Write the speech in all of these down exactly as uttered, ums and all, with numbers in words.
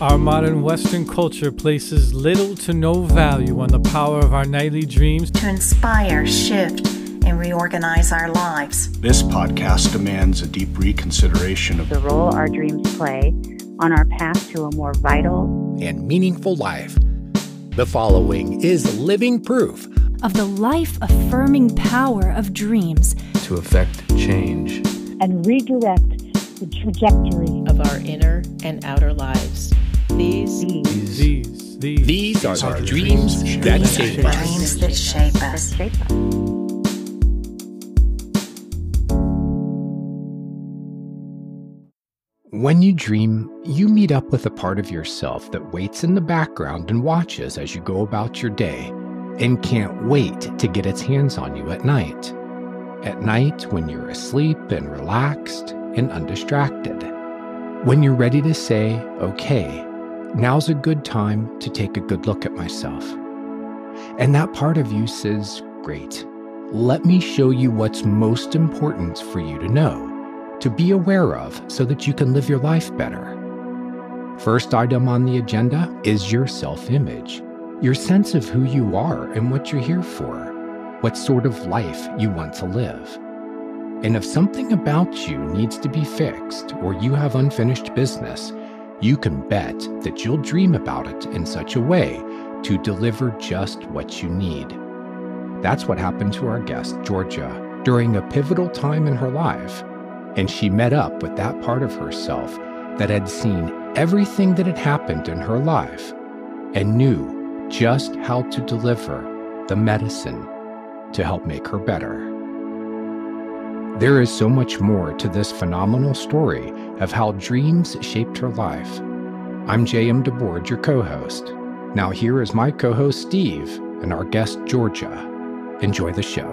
Our modern Western culture places little to no value on the power of our nightly dreams to inspire, shift, and reorganize our lives. This podcast demands a deep reconsideration of the role our dreams play on our path to a more vital and meaningful life. The following is living proof of the life-affirming power of dreams to affect change and redirect the trajectory of our inner and outer lives. These, these, these, these, these are, are the dreams, dreams that shape us. Dreams that shape us. When you dream, you meet up with a part of yourself that waits in the background and watches as you go about your day, and can't wait to get its hands on you at night. At night, when you're asleep and relaxed and undistracted. When you're ready to say, okay, now's a good time to take a good look at myself. And that part of you says, great, let me show you what's most important for you to know, to be aware of, so that you can live your life better. First item on the agenda is your self-image, your sense of who you are and what you're here for, what sort of life you want to live. And if something about you needs to be fixed or you have unfinished business, you can bet that you'll dream about it in such a way to deliver just what you need. That's what happened to our guest, Georgia, during a pivotal time in her life. And she met up with that part of herself that had seen everything that had happened in her life and knew just how to deliver the medicine to help make her better. There is so much more to this phenomenal story of how dreams shaped her life. I'm J M Debord, your co-host. Now here is my co-host Steve and our guest Georgia. Enjoy the show.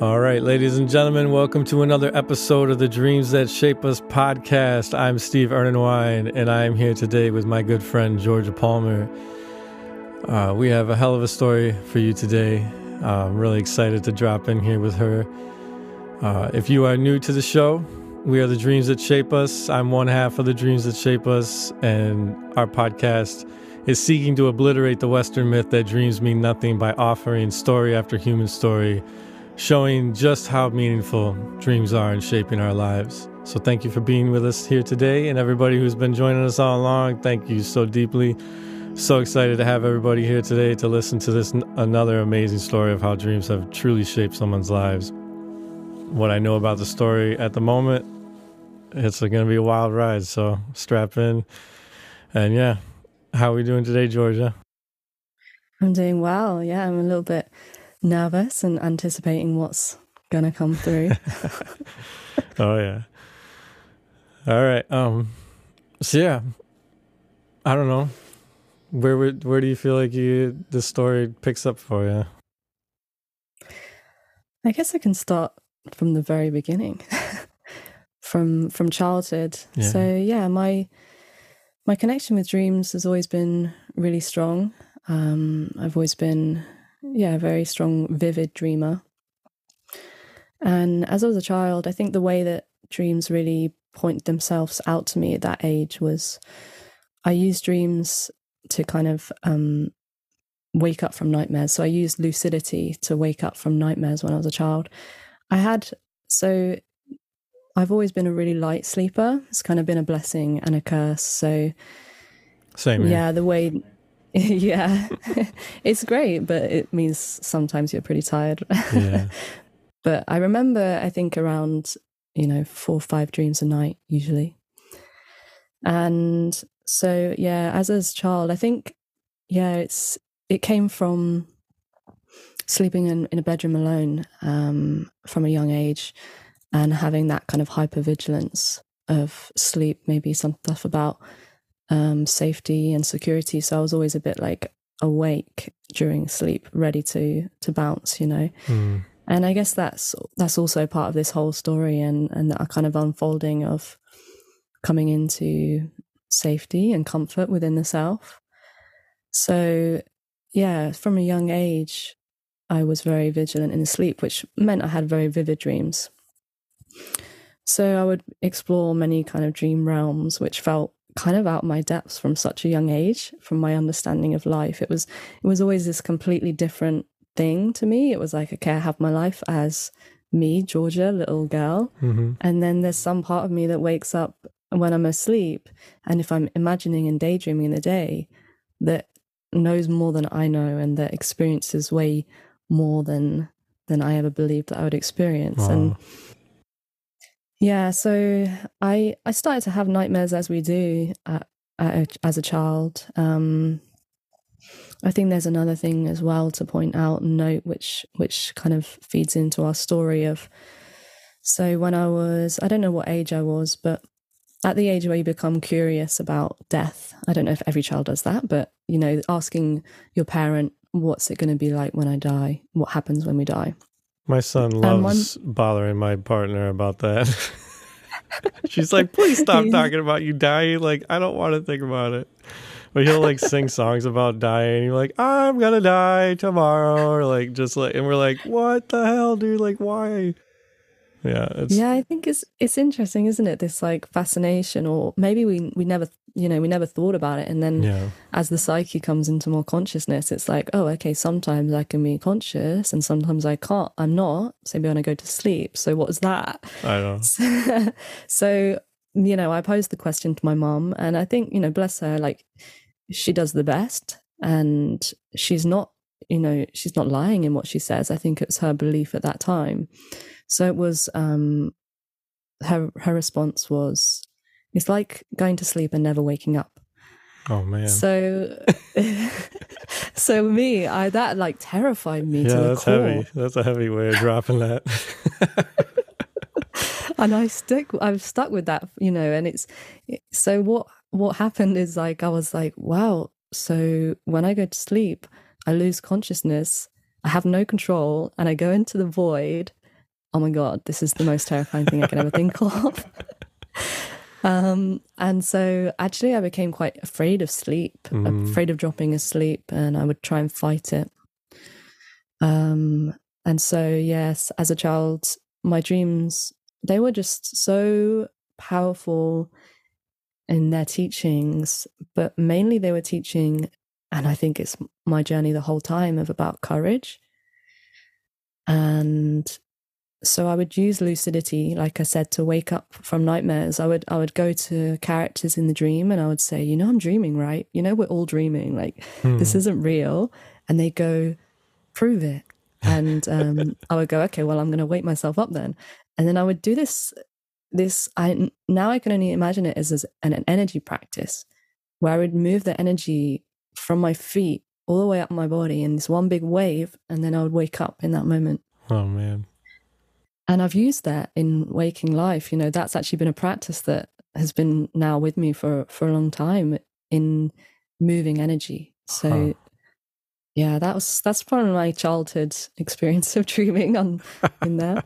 All right, ladies and gentlemen, welcome to another episode of the Dreams That Shape Us podcast. I'm Steve Ernenwein, and I am here today with my good friend Georgia Palmer. Uh, we have a hell of a story for you today. Uh, I'm really excited to drop in here with her. Uh, if you are new to the show, we are the Dreams That Shape Us. I'm one half of the Dreams That Shape Us, and our podcast is seeking to obliterate the Western myth that dreams mean nothing by offering story after human story, showing just how meaningful dreams are in shaping our lives. So thank you for being with us here today, and everybody who's been joining us all along, thank you so deeply. So excited to have everybody here today to listen to this n- another amazing story of how dreams have truly shaped someone's lives. What I know about the story at the moment, it's going to be a wild ride, so strap in. And yeah, how are we doing today, Georgia? I'm doing well. Yeah, I'm a little bit nervous and anticipating what's going to come through. Oh, yeah. All right. Um. So, yeah, I don't know. Where would, where do you feel like you the story picks up for you? I guess I can start from the very beginning, from from childhood. Yeah. So yeah, my my connection with dreams has always been really strong. Um, I've always been yeah a very strong, vivid dreamer. And as I was a child, I think the way that dreams really point themselves out to me at that age was I used dreams to kind of um, wake up from nightmares. So I used lucidity to wake up from nightmares when I was a child. I had, so I've always been a really light sleeper. It's kind of been a blessing and a curse. So same here. Yeah, the way, yeah, it's great, but it means sometimes you're pretty tired. Yeah. But I remember, I think around, you know, four or five dreams a night usually. And so yeah, as a child, I think, yeah, it's it came from sleeping in, in a bedroom alone um, from a young age and having that kind of hypervigilance of sleep, maybe some stuff about um, safety and security. So I was always a bit like awake during sleep, ready to to bounce, you know. Mm. And I guess that's that's also part of this whole story and, and that kind of unfolding of coming into safety and comfort within the self. So yeah, from a young age, I was very vigilant in sleep, which meant I had very vivid dreams. So I would explore many kind of dream realms, which felt kind of out of my depths from such a young age, from my understanding of life. It was it was always this completely different thing to me. It was like, okay, I have my life as me, Georgia, little girl. Mm-hmm. And then there's some part of me that wakes up when I'm asleep. And if I'm imagining and daydreaming in the day, that knows more than I know, and that experiences way more than than I ever believed that I would experience. Wow. And yeah, so I I started to have nightmares, as we do, at, at, as a child. Um, I think there's another thing as well to point out and note, which which kind of feeds into our story of. So when I was, I don't know what age I was, but at the age where you become curious about death, I don't know if every child does that, but you know, asking your parent, "What's it going to be like when I die? What happens when we die?" My son loves one... bothering my partner about that. She's like, please stop yeah. talking about you dying. Like, I don't want to think about it. But he'll like sing songs about dying. And you're like, I'm going to die tomorrow. Or like, just like, and we're like, what the hell, dude? Like, why? Yeah. It's... Yeah. I think it's, it's interesting, isn't it? This like fascination, or maybe we, we never, you know, we never thought about it. And then yeah. as the psyche comes into more consciousness, it's like, oh, okay, sometimes I can be conscious and sometimes I can't, I'm not. So maybe when I go to sleep. So what was that? I know. So, so, you know, I posed the question to my mom, and I think, you know, bless her, like she does the best, and she's not, you know, she's not lying in what she says. I think it's her belief at that time. So it was, um, her, her response was, it's like going to sleep and never waking up. Oh man. So, so me, I, that like terrified me. Yeah, to that's the core. Heavy. That's a heavy way of dropping that. And I stick, I've stuck with that, you know, and it's, so what, what happened is like, I was like, wow. So when I go to sleep, I lose consciousness, I have no control, and I go into the void. Oh my God, this is the most terrifying thing I can ever think of. Um, and so actually I became quite afraid of sleep, mm. afraid of dropping asleep, and I would try and fight it. Um, and so, yes, as a child, my dreams, they were just so powerful in their teachings, but mainly they were teaching, and I think it's my journey the whole time, of about courage. And so I would use lucidity, like I said, to wake up from nightmares. I would I would go to characters in the dream and I would say, you know, I'm dreaming, right? You know, we're all dreaming, like hmm. this isn't real. And they go, prove it. And um, I would go, okay, well, I'm going to wake myself up then. And then I would do this, this, I now I can only imagine it as, as an, an energy practice, where I would move the energy from my feet all the way up my body in this one big wave, and then I would wake up in that moment. Oh man. And I've used that in waking life, you know, that's actually been a practice that has been now with me for for a long time, in moving energy. So huh. yeah, that was that's part of my childhood experience of dreaming on in there.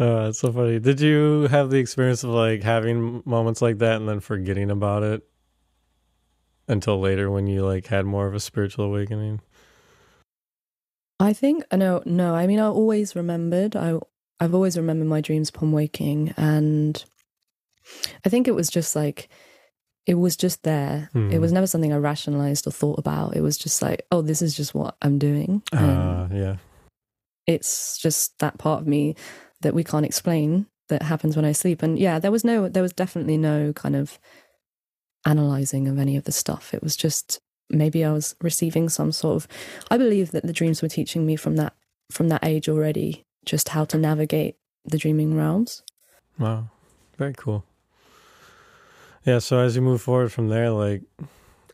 Oh, that's so funny. Did you have the experience of like having moments like that and then forgetting about it until later, when you like had more of a spiritual awakening? I think no, no. I mean, I always remembered. I I've always remembered my dreams upon waking, and I think it was just like it was just there. Hmm. It was never something I rationalized or thought about. It was just like, oh, this is just what I'm doing. Ah, uh, yeah. It's just that part of me that we can't explain that happens when I sleep, and yeah, there was no, there was definitely no kind of analyzing of any of the stuff. It was just maybe I was receiving some sort of, I believe that the dreams were teaching me from that from that age already, just how to navigate the dreaming realms. Wow, very cool. Yeah, so as you move forward from there, like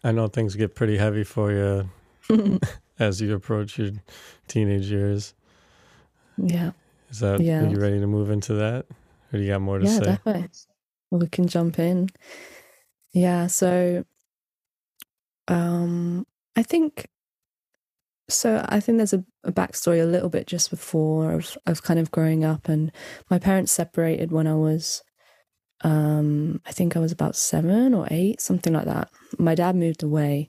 I know things get pretty heavy for you as you approach your teenage years. Yeah. Is that yeah. Are you ready to move into that, or do you got more to yeah, say? Definitely. Well, we can jump in. Yeah, so um, I think so. I think there's a, a backstory a little bit just before of, of kind of growing up, and my parents separated when I was, um, I think I was about seven or eight, something like that. My dad moved away,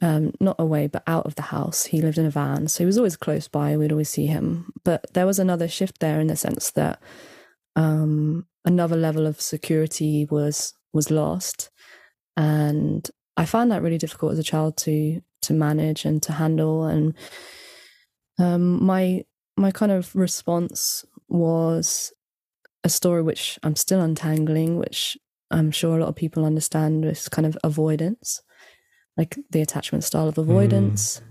um, not away, but out of the house. He lived in a van, so he was always close by. We'd always see him, but there was another shift there in the sense that um, another level of security was was lost. And I found that really difficult as a child to to manage and to handle. And um, my my kind of response was a story which I'm still untangling, which I'm sure a lot of people understand is kind of avoidance, like the attachment style of avoidance, mm.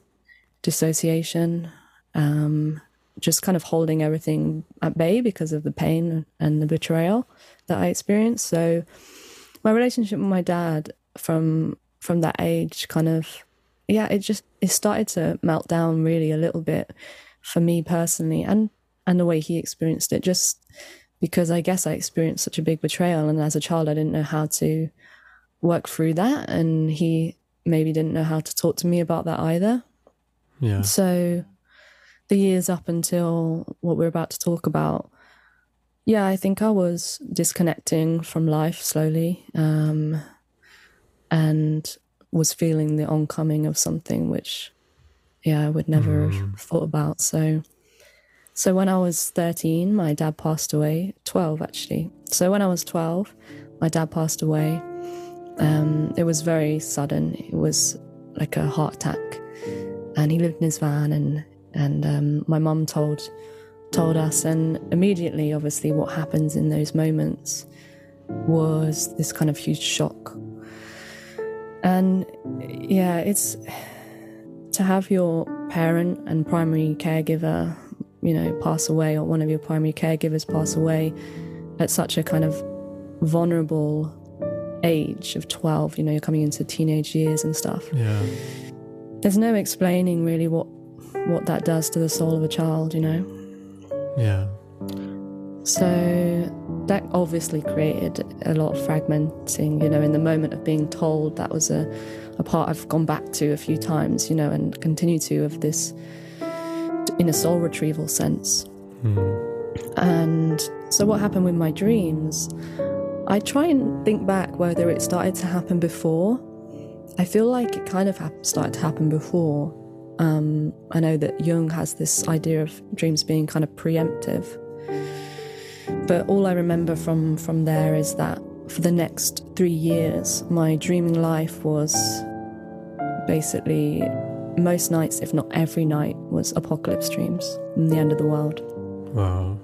dissociation, um, just kind of holding everything at bay because of the pain and the betrayal that I experienced. So my relationship with my dad from from that age kind of, yeah, it just, it started to melt down really a little bit for me personally, and, and the way he experienced it, just because I guess I experienced such a big betrayal. And as a child, I didn't know how to work through that. And he maybe didn't know how to talk to me about that either. Yeah. So the years up until what we're about to talk about, yeah, I think I was disconnecting from life slowly, um, and was feeling the oncoming of something which, yeah, I would never mm. have thought about. So, so when I was thirteen, my dad passed away, twelve actually. So when I was twelve, my dad passed away. Um, it was very sudden. It was like a heart attack, and he lived in his van, and and um, my mum told told us, and immediately, obviously, what happens in those moments was this kind of huge shock. And yeah, it's to have your parent and primary caregiver, you know, pass away, or one of your primary caregivers pass away at such a kind of vulnerable age of twelve. You know, you're coming into teenage years and stuff. Yeah, there's no explaining really what what that does to the soul of a child, you know. Yeah. So that obviously created a lot of fragmenting, you know. In the moment of being told, that was a, a part I've gone back to a few times, you know, and continue to, of this in a soul retrieval sense. Mm. And so what happened with my dreams, I try and think back whether it started to happen before. I feel like it kind of ha- started to happen before. Um, I know that Jung has this idea of dreams being kind of preemptive. But all I remember from, from there is that for the next three years, my dreaming life was basically most nights, if not every night, was apocalypse dreams and the end of the world. Wow.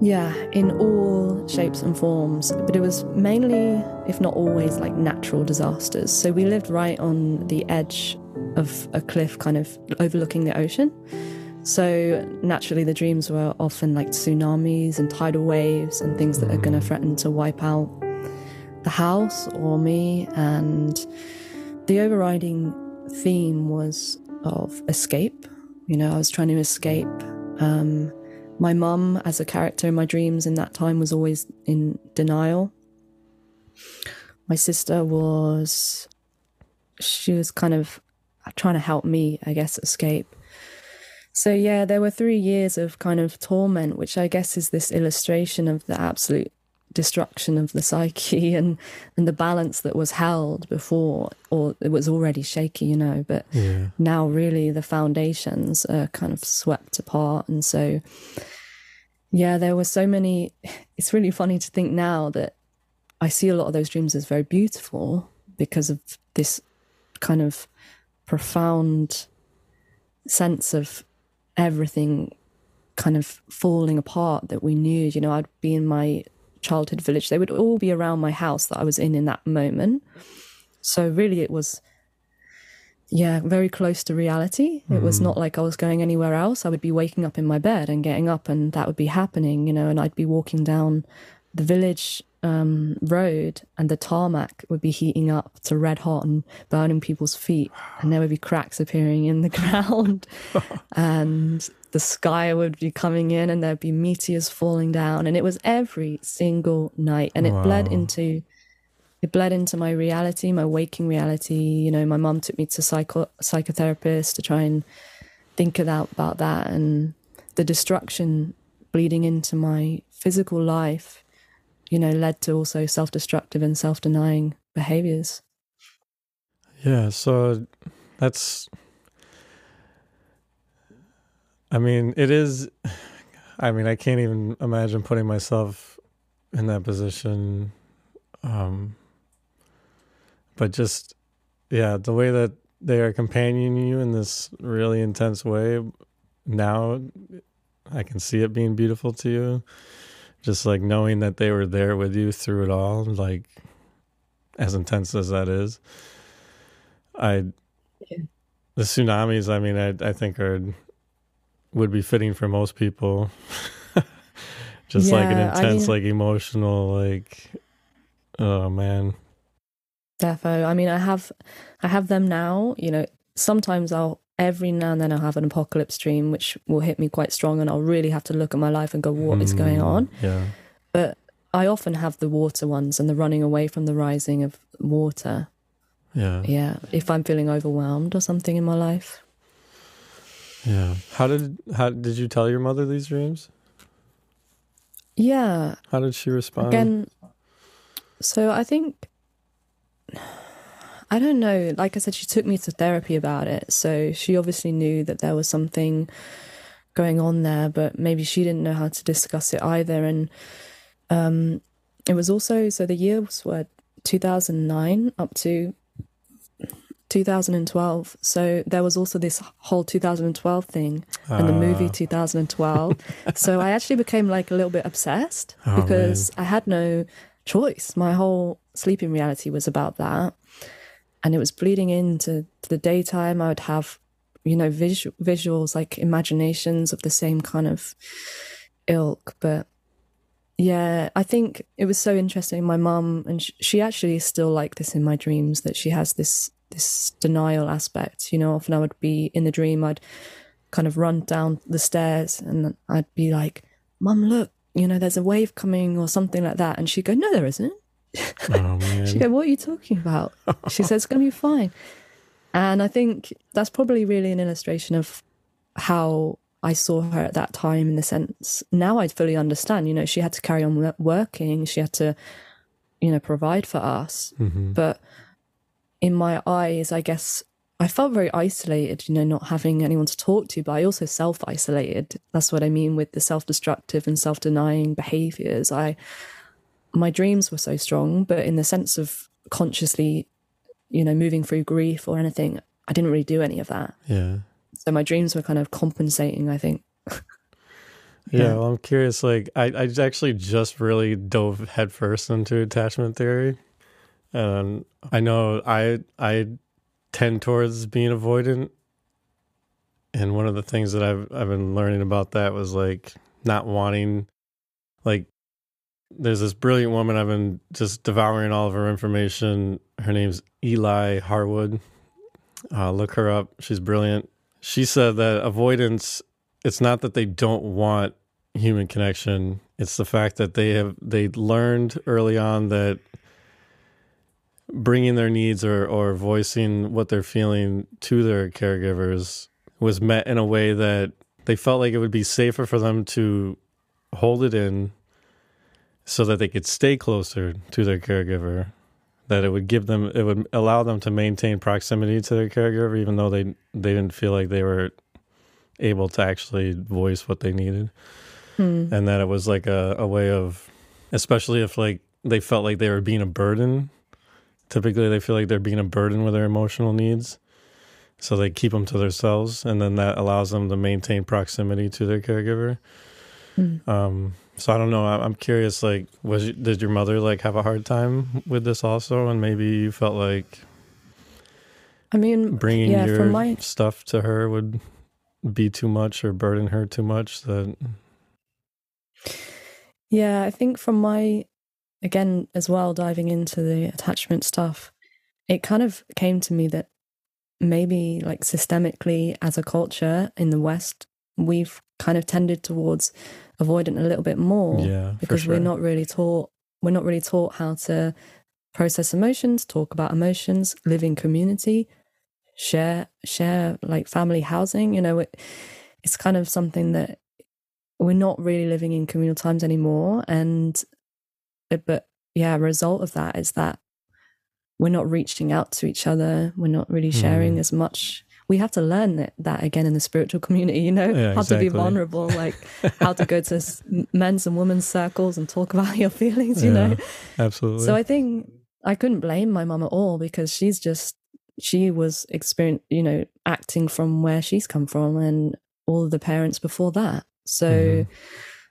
Yeah, in all shapes and forms, but it was mainly, if not always, like natural disasters. So we lived right on the edge of a cliff, kind of overlooking the ocean. So naturally the dreams were often like tsunamis and tidal waves and things that are going to threaten to wipe out the house or me. And the overriding theme was of escape. You know, I was trying to escape. Um, my mum, as a character in my dreams in that time, was always in denial. My sister was, she was kind of trying to help me, I guess, escape. So yeah, there were three years of kind of torment, which I guess is this illustration of the absolute destruction of the psyche and, and the balance that was held before, or it was already shaky, you know, but yeah. Now really the foundations are kind of swept apart. And so, yeah, there were so many, it's really funny to think now that I see a lot of those dreams as very beautiful because of this kind of profound sense of everything kind of falling apart that we knew. You know, I'd be in my childhood village. They would all be around my house that I was in in that moment. So really it was, yeah, very close to reality. Mm. It was not like I was going anywhere else. I would be waking up in my bed and getting up and that would be happening, you know, and I'd be walking down the village um, road and the tarmac would be heating up to red hot and burning people's feet. And there would be cracks appearing in the ground and the sky would be coming in and there'd be meteors falling down. And it was every single night. And it wow. bled into, it bled into my reality, my waking reality. You know, my mum took me to psycho psychotherapist to try and think about, about that, and the destruction bleeding into my physical life, you know, led to also self-destructive and self-denying behaviors. Yeah, so that's, I mean, it is, I mean, I can't even imagine putting myself in that position. Um, but just, yeah, the way that they are companioning you in this really intense way, now I can see it being beautiful to you. Just like knowing that they were there with you through it all, like as intense as that is. I, yeah. The tsunamis, I mean, I, I think are, would be fitting for most people. Just yeah, like an intense, I mean, like emotional, like, oh man. Defo. I mean, I have, I have them now, you know, sometimes I'll, every now and then I'll have an apocalypse dream, which will hit me quite strong, and I'll really have to look at my life and go, what mm, is going on? Yeah. But I often have the water ones and the running away from the rising of water. Yeah. Yeah. If I'm feeling overwhelmed or something in my life. Yeah. How did, how did you tell your mother these dreams? Yeah. How did she respond? Again, so I think... I don't know. Like I said, she took me to therapy about it. So she obviously knew that there was something going on there, but maybe she didn't know how to discuss it either. And um, it was also, so the years were two thousand nine up to two thousand twelve. So there was also this whole two thousand twelve thing uh. and the movie two thousand twelve. So I actually became like a little bit obsessed oh, because man. I had no choice. My whole sleeping reality was about that. And it was bleeding into the daytime. I would have, you know, visual, visuals, like imaginations of the same kind of ilk. But yeah, I think it was so interesting. My mum, and she, she actually is still like this in my dreams, that she has this this denial aspect. You know, often I would be in the dream, I'd kind of run down the stairs and I'd be like, Mum, look, you know, there's a wave coming or something like that. And she'd go, no, there isn't. Oh, man. She goes, what are you talking about? She says, it's going to be fine. And I think that's probably really an illustration of how I saw her at that time, in the sense, now I fully understand, you know, she had to carry on working. She had to, you know, provide for us. Mm-hmm. But in my eyes, I guess I felt very isolated, you know, not having anyone to talk to, but I also self-isolated. That's what I mean with the self-destructive and self-denying behaviors. I... My dreams were so strong, but in the sense of consciously, you know, moving through grief or anything, I didn't really do any of that. Yeah. So my dreams were kind of compensating, I think. yeah. yeah. Well, I'm curious, like, I, I actually just really dove headfirst into attachment theory. And I know I, I tend towards being avoidant. And one of the things that I've, I've been learning about that was like not wanting, like, there's this brilliant woman, I've been just devouring all of her information. Her name's Eli Harwood. Uh, look her up. She's brilliant. She said that avoidance, it's not that they don't want human connection. It's the fact that they have they learned early on that bringing their needs or, or voicing what they're feeling to their caregivers was met in a way that they felt like it would be safer for them to hold it in, so that they could stay closer to their caregiver, that it would give them, it would allow them to maintain proximity to their caregiver, even though they, they didn't feel like they were able to actually voice what they needed. Mm. And that it was like a, a way of, especially if like they felt like they were being a burden, typically they feel like they're being a burden with their emotional needs. So they keep them to themselves, and then that allows them to maintain proximity to their caregiver. Mm. Um, So I don't know. I'm curious, like, was you, did your mother, like, have a hard time with this also? And maybe you felt like, I mean, bringing yeah, your my... stuff to her would be too much or burden her too much? That... Yeah, I think from my, again, as well, diving into the attachment stuff, it kind of came to me that maybe, like, systemically as a culture in the West, we've kind of tended towards avoidant a little bit more, yeah, because sure. we're not really taught we're not really taught how to process emotions, talk about emotions, live in community, share share like family housing. You know, it, it's kind of something that we're not really living in communal times anymore. And but yeah, a result of that is that we're not reaching out to each other. We're not really sharing mm. as much. we have to learn that, that again in the spiritual community, you know, yeah, how exactly. to be vulnerable, like how to go to men's and women's circles and talk about your feelings, you yeah, know? Absolutely. So I think I couldn't blame my mum at all, because she's just, she was experienced, you know, acting from where she's come from and all of the parents before that. So mm-hmm.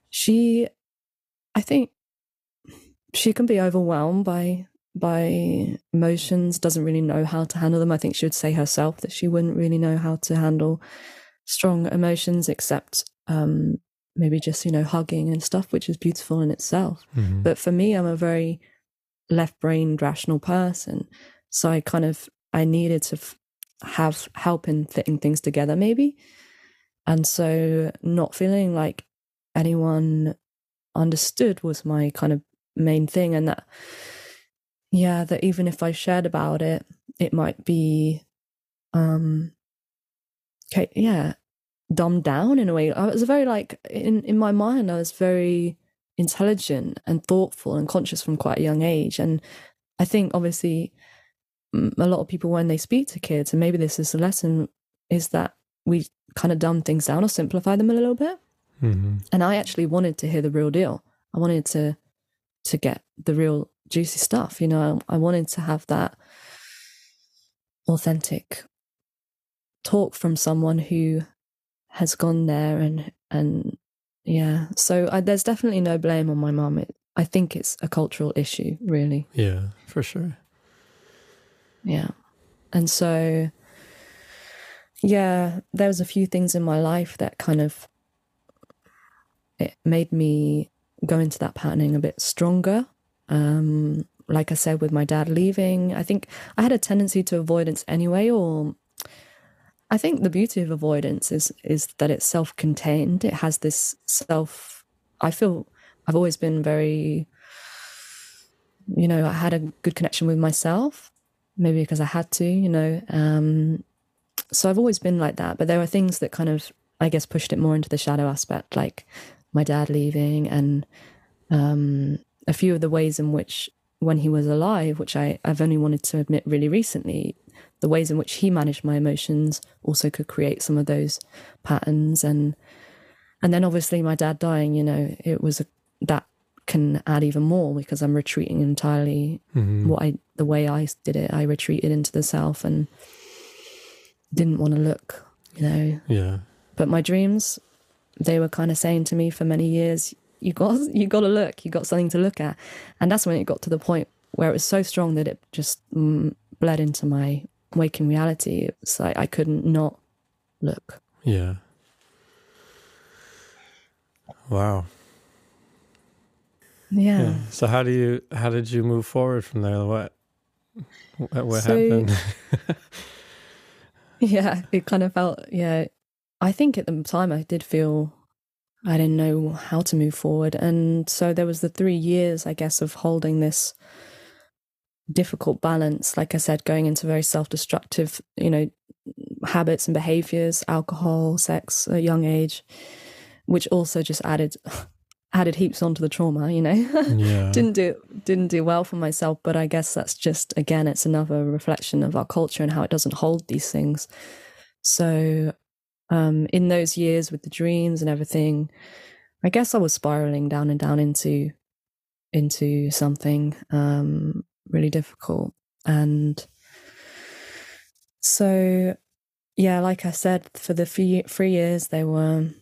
she, I think she can be overwhelmed by by emotions, doesn't really know how to handle them. I think she would say herself that she wouldn't really know how to handle strong emotions, except um, maybe just, you know, hugging and stuff, which is beautiful in itself. Mm-hmm. But for me, I'm a very left-brained, rational person. So I kind of, I needed to f- have help in fitting things together maybe. And so not feeling like anyone understood was my kind of main thing. And that, yeah, that even if I shared about it, it might be, um, okay, yeah, dumbed down in a way. I was very like, in, in my mind, I was very intelligent and thoughtful and conscious from quite a young age. And I think obviously a lot of people, when they speak to kids, and maybe this is the lesson, is that we kind of dumb things down or simplify them a little bit. Mm-hmm. And I actually wanted to hear the real deal. I wanted to to get the real juicy stuff, you know. I wanted to have that authentic talk from someone who has gone there and and yeah. So I, there's definitely no blame on my mum. I think it's a cultural issue, really. Yeah, for sure. Yeah, and so yeah, there was a few things in my life that kind of it made me go into that patterning a bit stronger. Um, like I said, with my dad leaving, I think I had a tendency to avoidance anyway, or I think the beauty of avoidance is, is that it's self-contained. It has this self, I feel I've always been very, you know, I had a good connection with myself, maybe because I had to, you know, um, so I've always been like that, but there were things that kind of, I guess, pushed it more into the shadow aspect, like my dad leaving and, um, a few of the ways in which, when he was alive, which I, I've only wanted to admit really recently, the ways in which he managed my emotions also could create some of those patterns. And and then obviously my dad dying, you know, it was a, that can add even more, because I'm retreating entirely. Mm-hmm. What I the way I did it, I retreated into the self and didn't want to look, you know. Yeah. But my dreams, they were kind of saying to me for many years, You got, you got to look, you got something to look at. And that's when it got to the point where it was so strong that it just mm, bled into my waking reality. It was like I couldn't not look. Yeah. Wow. Yeah. yeah. So how do you, how did you move forward from there? What, what, what so, happened? Yeah, it kind of felt, yeah. I think at the time I did feel I didn't know how to move forward. And so there was the three years, I guess, of holding this difficult balance. Like I said, going into very self-destructive, you know, habits and behaviors, alcohol, sex at a young age, which also just added added heaps onto the trauma, you know. Yeah. Didn't do didn't do well for myself, but I guess that's just, again, it's another reflection of our culture and how it doesn't hold these things. So Um, in those years with the dreams and everything, I guess I was spiraling down and down into into something um, really difficult. And so, yeah, like I said, for the few, three years, they were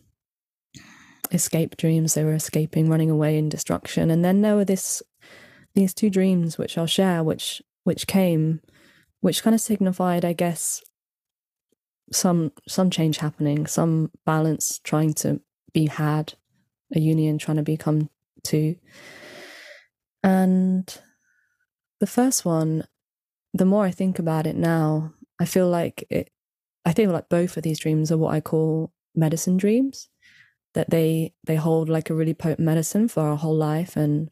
escape dreams. They were escaping, running away, and destruction. And then there were this these two dreams, which I'll share, which which came, which kind of signified, I guess, some some change happening, some balance trying to be had, a union trying to be come to. And the first one, the more I think about it now, I feel like it I feel like both of these dreams are what I call medicine dreams, that they they hold like a really potent medicine for our whole life, and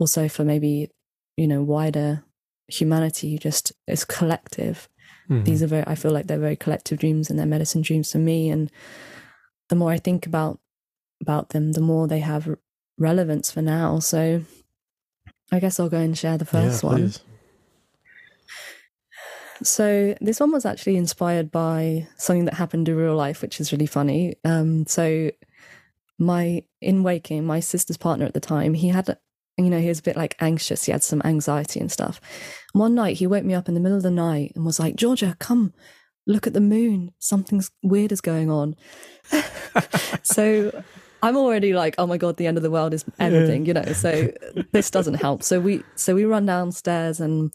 also for maybe, you know, wider humanity just as collective. Mm-hmm. These are very, I feel like they're very collective dreams, and they're medicine dreams for me. And the more I think about about them, the more they have r- relevance for now. So I guess I'll go and share the first yeah, one. Please. So this one was actually inspired by something that happened in real life, which is really funny. Um, so my in waking, my sister's partner at the time, he had, you know, he was a bit like anxious. He had some anxiety and stuff. One night he woke me up in the middle of the night and was like, Georgia, come look at the moon. Something weird is going on. So I'm already like, oh my God, the end of the world is everything, you know, so this doesn't help. So we, so we run downstairs and,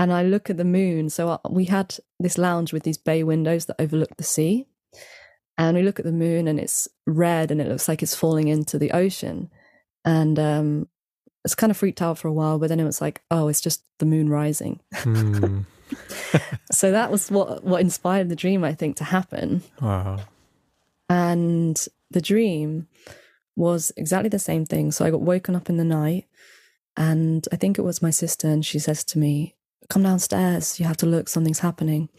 and I look at the moon. So I, we had this lounge with these bay windows that overlook the sea, and we look at the moon and it's red and it looks like it's falling into the ocean. And, um, it's kind of freaked out for a while, but then it was like, oh, it's just the moon rising. Mm. So that was what, what inspired the dream, I think, to happen. Wow. And the dream was exactly the same thing. So I got woken up in the night, and I think it was my sister, and she says to me, come downstairs, you have to look, something's happening.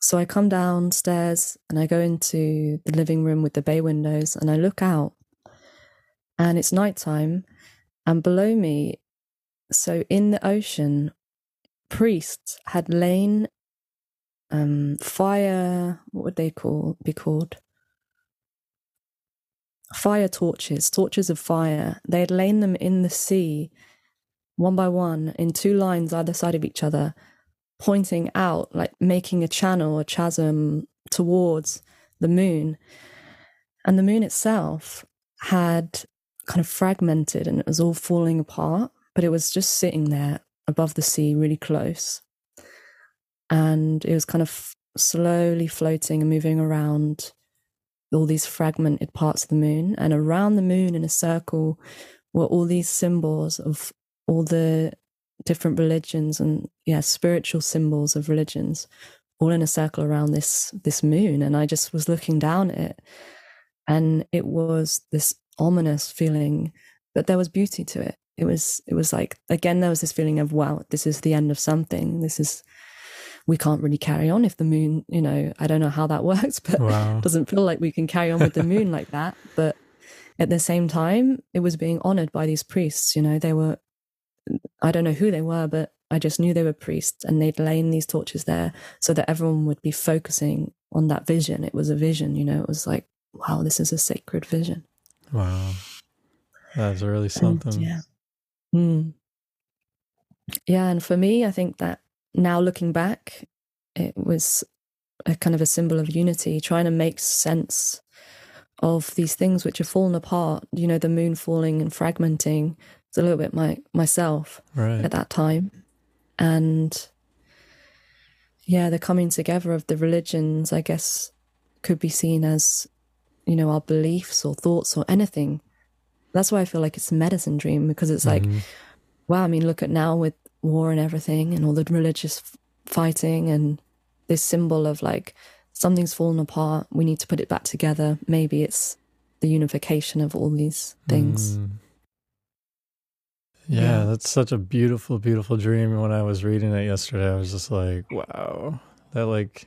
So I come downstairs and I go into the living room with the bay windows, and I look out and it's nighttime, and below me, so in the ocean, priests had lain um, fire, what would they call be called? Fire torches, torches of fire. They had lain them in the sea, one by one, in two lines either side of each other, pointing out, like making a channel, a chasm towards the moon. And the moon itself had kind of fragmented and it was all falling apart, but it was just sitting there above the sea, really close. And it was kind of f- slowly floating and moving around all these fragmented parts of the moon, and around the moon in a circle were all these symbols of all the different religions and yeah, spiritual symbols of religions, all in a circle around this, this moon. And I just was looking down at it, and it was this ominous feeling, but there was beauty to it. It was, it was like, again, there was this feeling of, wow, this is the end of something. This is, we can't really carry on if the moon, you know, I don't know how that works, but wow. It doesn't feel like we can carry on with the moon like that. But at the same time, it was being honored by these priests, you know, they were, I don't know who they were, but I just knew they were priests, and they'd lain these torches there so that everyone would be focusing on that vision. It was a vision, you know, it was like, wow, this is a sacred vision. Wow. That's really something. And, yeah. Mm. Yeah. And for me, I think that now looking back, it was a kind of a symbol of unity, trying to make sense of these things which have fallen apart, you know, the moon falling and fragmenting. It's a little bit my myself right. at that time. And yeah, the coming together of the religions, I guess, could be seen as, you know, our beliefs or thoughts or anything. That's why I feel like it's a medicine dream, because it's like, mm-hmm. wow, I mean, look at now with war and everything and all the religious f- fighting and this symbol of like, something's fallen apart, we need to put it back together. Maybe it's the unification of all these things. Mm. Yeah, yeah, that's such a beautiful, beautiful dream. When I was reading it yesterday, I was just like, wow, that like...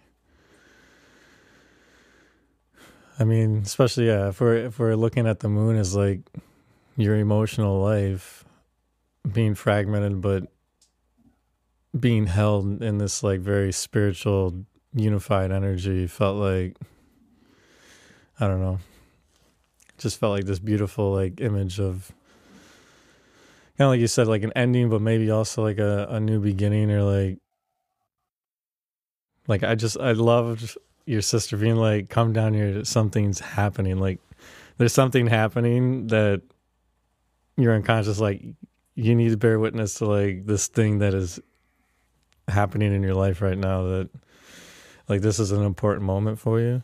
I mean, especially, yeah, if we're, if we're looking at the moon as like your emotional life being fragmented, but being held in this like very spiritual, unified energy, felt like, I don't know, just felt like this beautiful like image of kind of like you said, like an ending, but maybe also like a, a new beginning, or like, like I just, I loved your sister being like, come down here, something's happening, like there's something happening that your unconscious, like you need to bear witness to like this thing that is happening in your life right now, that like this is an important moment for you.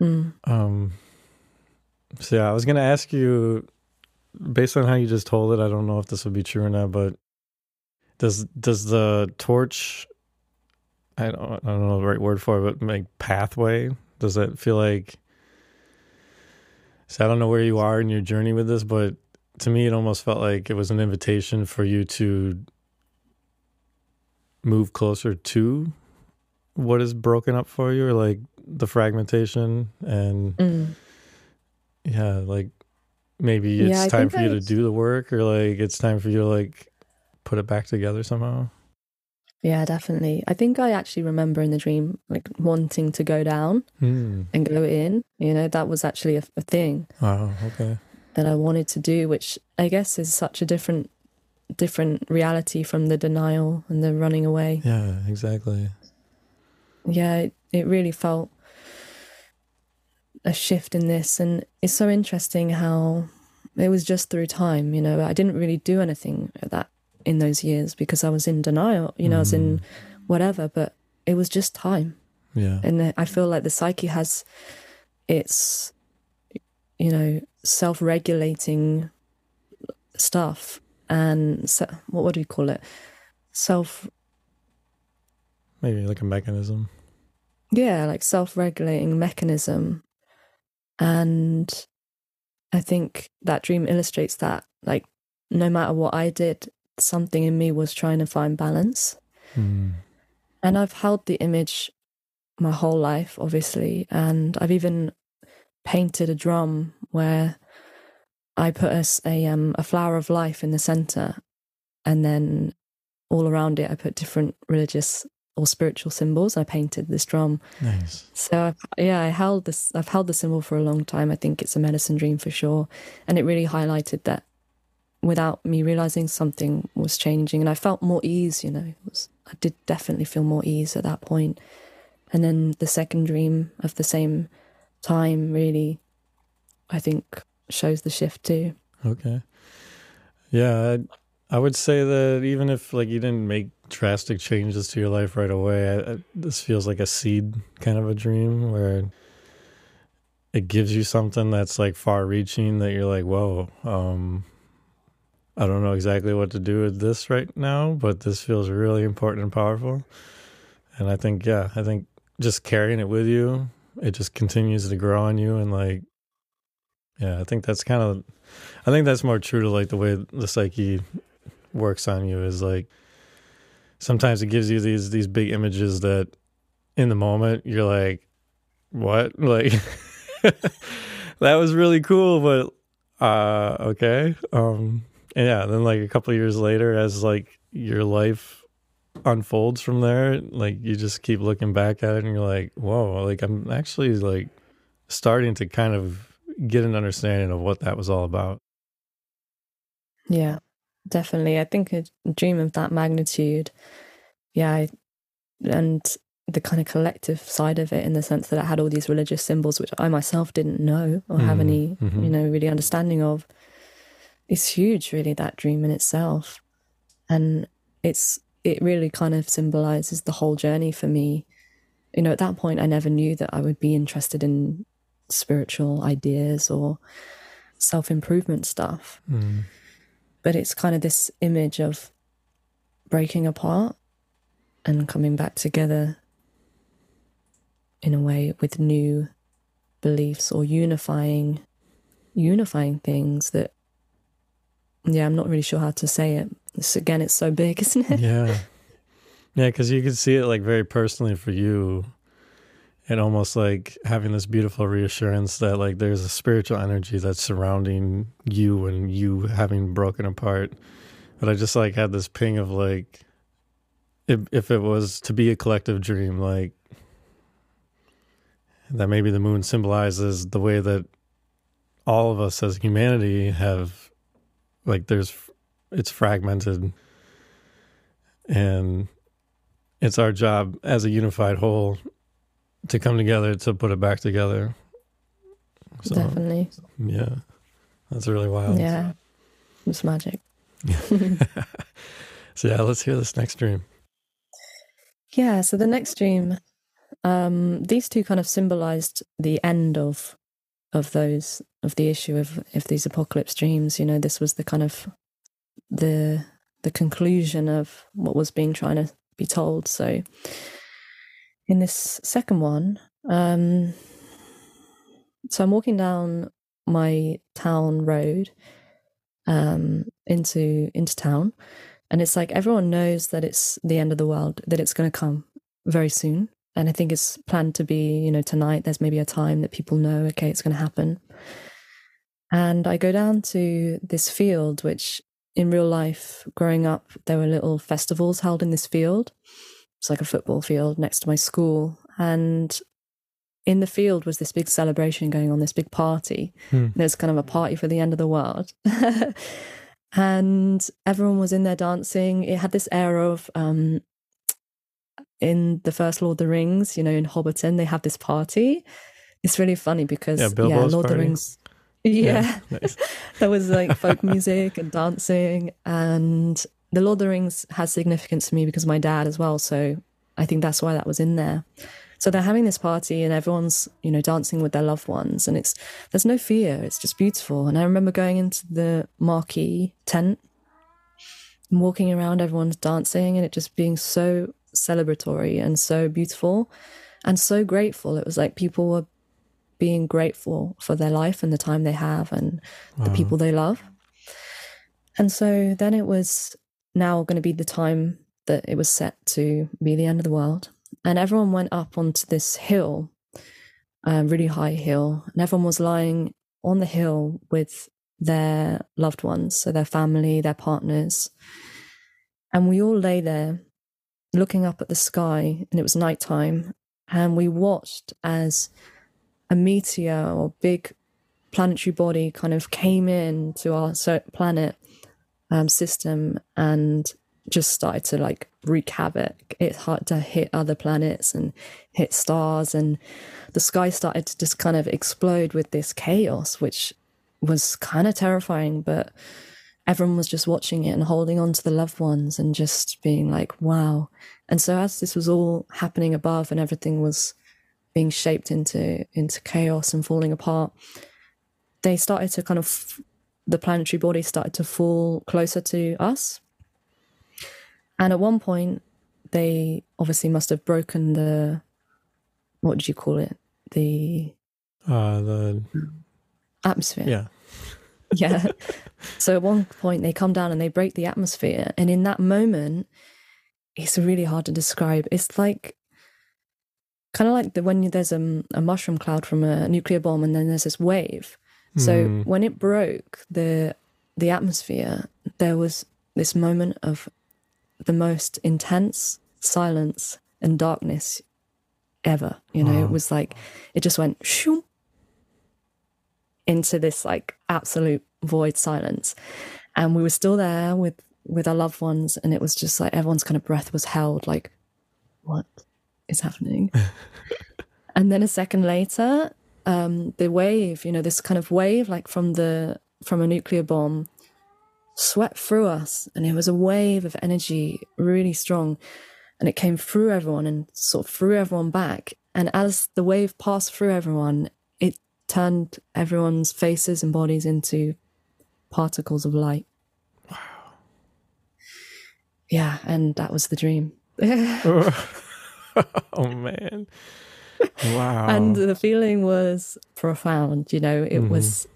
Mm. um so yeah, I was gonna ask you, based on how you just told it, I don't know if this would be true or not, but does does the torch, I don't, I don't know the right word for it, but like pathway, does that feel like, so I don't know where you are in your journey with this, but to me it almost felt like it was an invitation for you to move closer to what is broken up for you, or like the fragmentation, and mm. yeah, like maybe it's yeah, time for you to do the work, or like it's time for you to like put it back together somehow. Yeah, definitely. I think I actually remember in the dream, like, wanting to go down mm. and go in. You know, that was actually a, a thing. Oh, okay. That I wanted to do, which I guess is such a different different reality from the denial and the running away. Yeah, exactly. Yeah, it, it really felt a shift in this. And it's so interesting how it was just through time, you know. I didn't really do anything at that in those years because I was in denial, you know, mm. I was in whatever, but it was just time. Yeah. And I feel like the psyche has its, you know, self-regulating stuff and se- what would we call it? Self. Maybe like a mechanism. Yeah, like self-regulating mechanism. And I think that dream illustrates that, like, no matter what I did, something in me was trying to find balance. Mm. And I've held the image my whole life, obviously, and I've even painted a drum where I put a, a, um, a flower of life in the center, and then all around it I put different religious or spiritual symbols. I painted this drum. Nice. So yeah, I held this, I've held the symbol for a long time. I think it's a medicine dream for sure. And it really highlighted that without me realizing, something was changing, and I felt more ease, you know. It was, I did definitely feel more ease at that point. And then the second dream of the same time really, I think, shows the shift too. Okay. Yeah, I, I would say that even if, like, you didn't make drastic changes to your life right away, I, I, this feels like a seed kind of a dream where it gives you something that's, like, far-reaching, that you're like, whoa, um, I don't know exactly what to do with this right now, but this feels really important and powerful. And I think, yeah, I think just carrying it with you, it just continues to grow on you. And, like, yeah, I think that's kind of, I think that's more true to, like, the way the psyche works on you, is, like, sometimes it gives you these, these big images that in the moment you're like, what? Like, that was really cool, but, uh, okay. Um, And yeah, then, like, a couple of years later, as, like, your life unfolds from there, like, you just keep looking back at it and you're like, whoa, like, I'm actually, like, starting to kind of get an understanding of what that was all about. Yeah, definitely. I think a dream of that magnitude, yeah, I, and the kind of collective side of it, in the sense that it had all these religious symbols, which I myself didn't know or have mm, any, mm-hmm. you know, really understanding of. It's huge, really, that dream in itself. And it's it really kind of symbolizes the whole journey for me. You know, at that point, I never knew that I would be interested in spiritual ideas or self-improvement stuff. Mm. But it's kind of this image of breaking apart and coming back together in a way with new beliefs, or unifying, unifying things that, yeah, I'm not really sure how to say it. It's, again, it's so big, isn't it? Yeah. Yeah, because you can see it, like, very personally for you, and almost like having this beautiful reassurance that, like, there's a spiritual energy that's surrounding you and you having broken apart. But I just, like, had this ping of, like, if, if it was to be a collective dream, like, that maybe the moon symbolizes the way that all of us as humanity have, like, there's, it's fragmented, and it's our job as a unified whole to come together to put it back together. So, definitely. Yeah. That's really wild. Yeah. It's magic. So yeah, let's hear this next dream. Yeah. So the next dream, um, these two kind of symbolized the end of, of those, of the issue of, of these apocalypse dreams. You know, this was the kind of the the conclusion of what was being trying to be told. So in this second one, um so I'm walking down my town road um into into town, and it's like everyone knows that it's the end of the world, that it's going to come very soon. And I think it's planned to be, you know, tonight. There's maybe a time that people know, okay, it's going to happen. And I go down to this field, which in real life, growing up, there were little festivals held in this field. It's like a football field next to my school. And in the field was this big celebration going on, this big party. Hmm. There's kind of a party for the end of the world. And everyone was in there dancing. It had this air of, um, in the first Lord of the Rings, you know, in Hobbiton, they have this party. It's really funny because, yeah, yeah Lord of the Rings... Yeah, yeah nice. There was like folk music and dancing, and the Lord of the Rings has significance for me because of my dad as well, so I think that's why that was in there. So they're having this party and everyone's, you know, dancing with their loved ones, and it's there's no fear, it's just beautiful. And I remember going into the marquee tent and walking around, everyone's dancing, and it just being so celebratory and so beautiful and so grateful. It was like people were being grateful for their life and the time they have and wow. the people they love. And so then it was now going to be the time that it was set to be the end of the world. And everyone went up onto this hill, a um, really high hill, and everyone was lying on the hill with their loved ones, so their family, their partners. And we all lay there looking up at the sky, and it was nighttime, and we watched as a meteor or big planetary body kind of came in to our planet um, system and just started to like wreak havoc. It had to hit other planets and hit stars, and the sky started to just kind of explode with this chaos, which was kind of terrifying, but everyone was just watching it and holding on to the loved ones and just being like, wow. And so as this was all happening above and everything was being shaped into into chaos and falling apart, they started to kind of, the planetary body started to fall closer to us. And at one point, they obviously must have broken the, what did you call it? The... Uh, the... Atmosphere. Yeah. Yeah. So at one point, they come down and they break the atmosphere. And in that moment, it's really hard to describe. It's like, kind of like the, when there's a, a mushroom cloud from a nuclear bomb and then there's this wave. So mm. when it broke the the atmosphere, there was this moment of the most intense silence and darkness ever. You know, wow. It was like, it just went shoom into this like absolute void silence. And we were still there with, with our loved ones, and it was just like everyone's kind of breath was held like, what is happening? And then a second later, um the wave, you know, this kind of wave like from the from a nuclear bomb swept through us, and it was a wave of energy, really strong, and it came through everyone and sort of threw everyone back. And as the wave passed through everyone, it turned everyone's faces and bodies into particles of light. Wow. Yeah, and that was the dream. Oh man. Wow. And the feeling was profound, you know, it mm. was,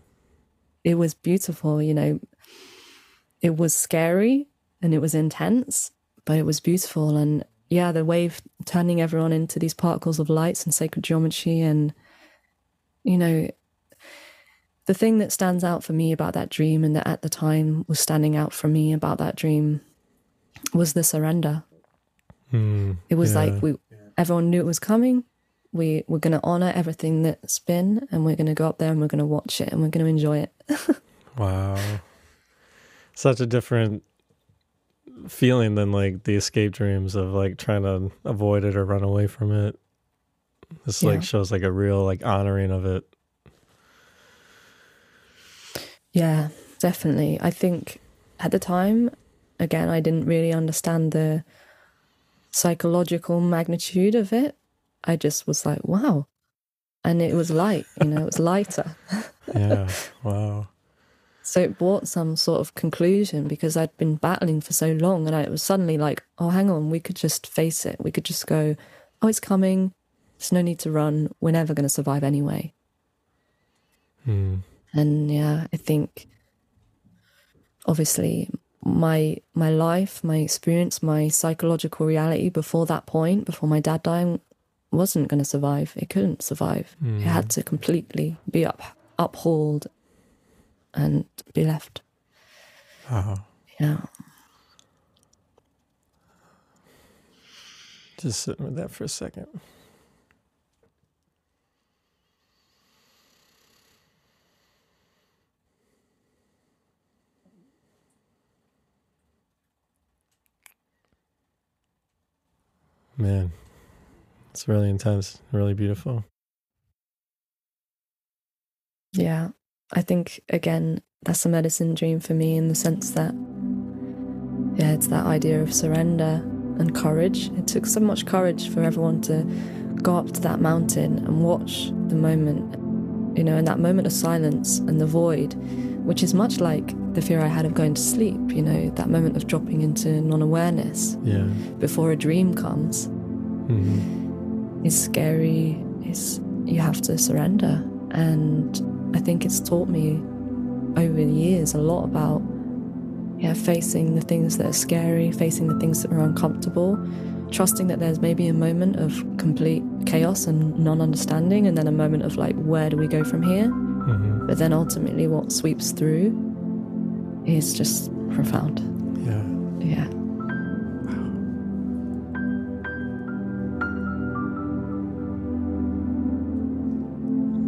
it was beautiful, you know, it was scary and it was intense, but it was beautiful. And yeah, the wave turning everyone into these particles of lights and sacred geometry. And, you know, the thing that stands out for me about that dream, and that at the time was standing out for me about that dream, was the surrender. Mm, it was yeah. like we, everyone knew it was coming. We were going to honor everything that's been, and we're going to go up there and we're going to watch it and we're going to enjoy it. Wow. Such a different feeling than like the escape dreams of like trying to avoid it or run away from it. This yeah. like shows like a real like honoring of it. Yeah, definitely. I think at the time, again, I didn't really understand the psychological magnitude of it. I just was like, wow. And it was light, you know, it was lighter. Yeah, wow. So it brought some sort of conclusion, because I'd been battling for so long, and I, it was suddenly like, oh, hang on, we could just face it. We could just go, oh, it's coming. There's no need to run. We're never going to survive anyway. Hmm. And yeah, I think obviously my my life, my experience, my psychological reality before that point, before my dad dying, wasn't going to survive. It couldn't survive. Mm. It had to completely be up, uphauled and be left. Wow. Yeah. Just sitting with that for a second. Man, it's really intense, really beautiful. Yeah, I think, again, that's a medicine dream for me in the sense that, yeah, it's that idea of surrender and courage. It took so much courage for everyone to go up to that mountain and watch the moment, you know, and that moment of silence and the void, which is much like the fear I had of going to sleep, you know, that moment of dropping into non-awareness, yeah, before a dream comes. Mm-hmm. It's scary. It's, you have to surrender. And I think it's taught me over the years a lot about, yeah, facing the things that are scary, facing the things that are uncomfortable, trusting that there's maybe a moment of complete chaos and non-understanding, and then a moment of, like, where do we go from here? Mm-hmm. But then ultimately what sweeps through is just profound. Yeah. Yeah.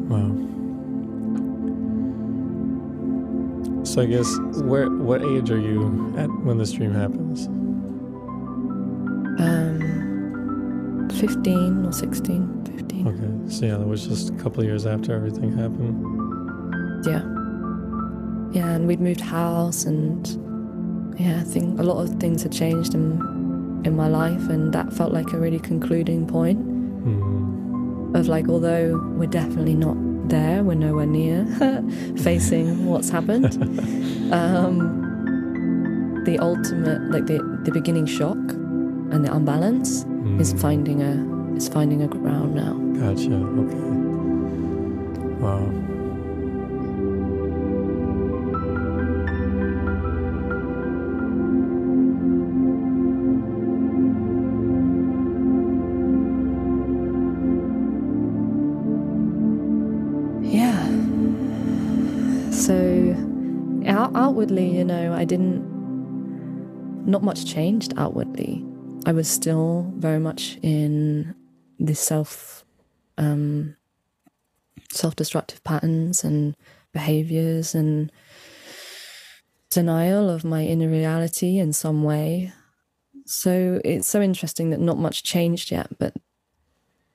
Wow. So I guess, where, what age are you at when this dream happens? Um, fifteen or sixteen, fifteen. Okay, so yeah, that was just a couple of years after everything happened. Yeah. Yeah, and we'd moved house, and yeah, I think a lot of things had changed in in my life, and that felt like a really concluding point. Mm-hmm. Of like, although we're definitely not there, we're nowhere near facing what's happened. Um, the ultimate, like the the beginning shock and the unbalance mm. is finding a is finding a ground now. Gotcha. Okay. Wow. Outwardly, you know, I didn't, not much changed outwardly. I was still very much in the self, um, self-destructive patterns and behaviors and denial of my inner reality in some way. So it's so interesting that not much changed yet, but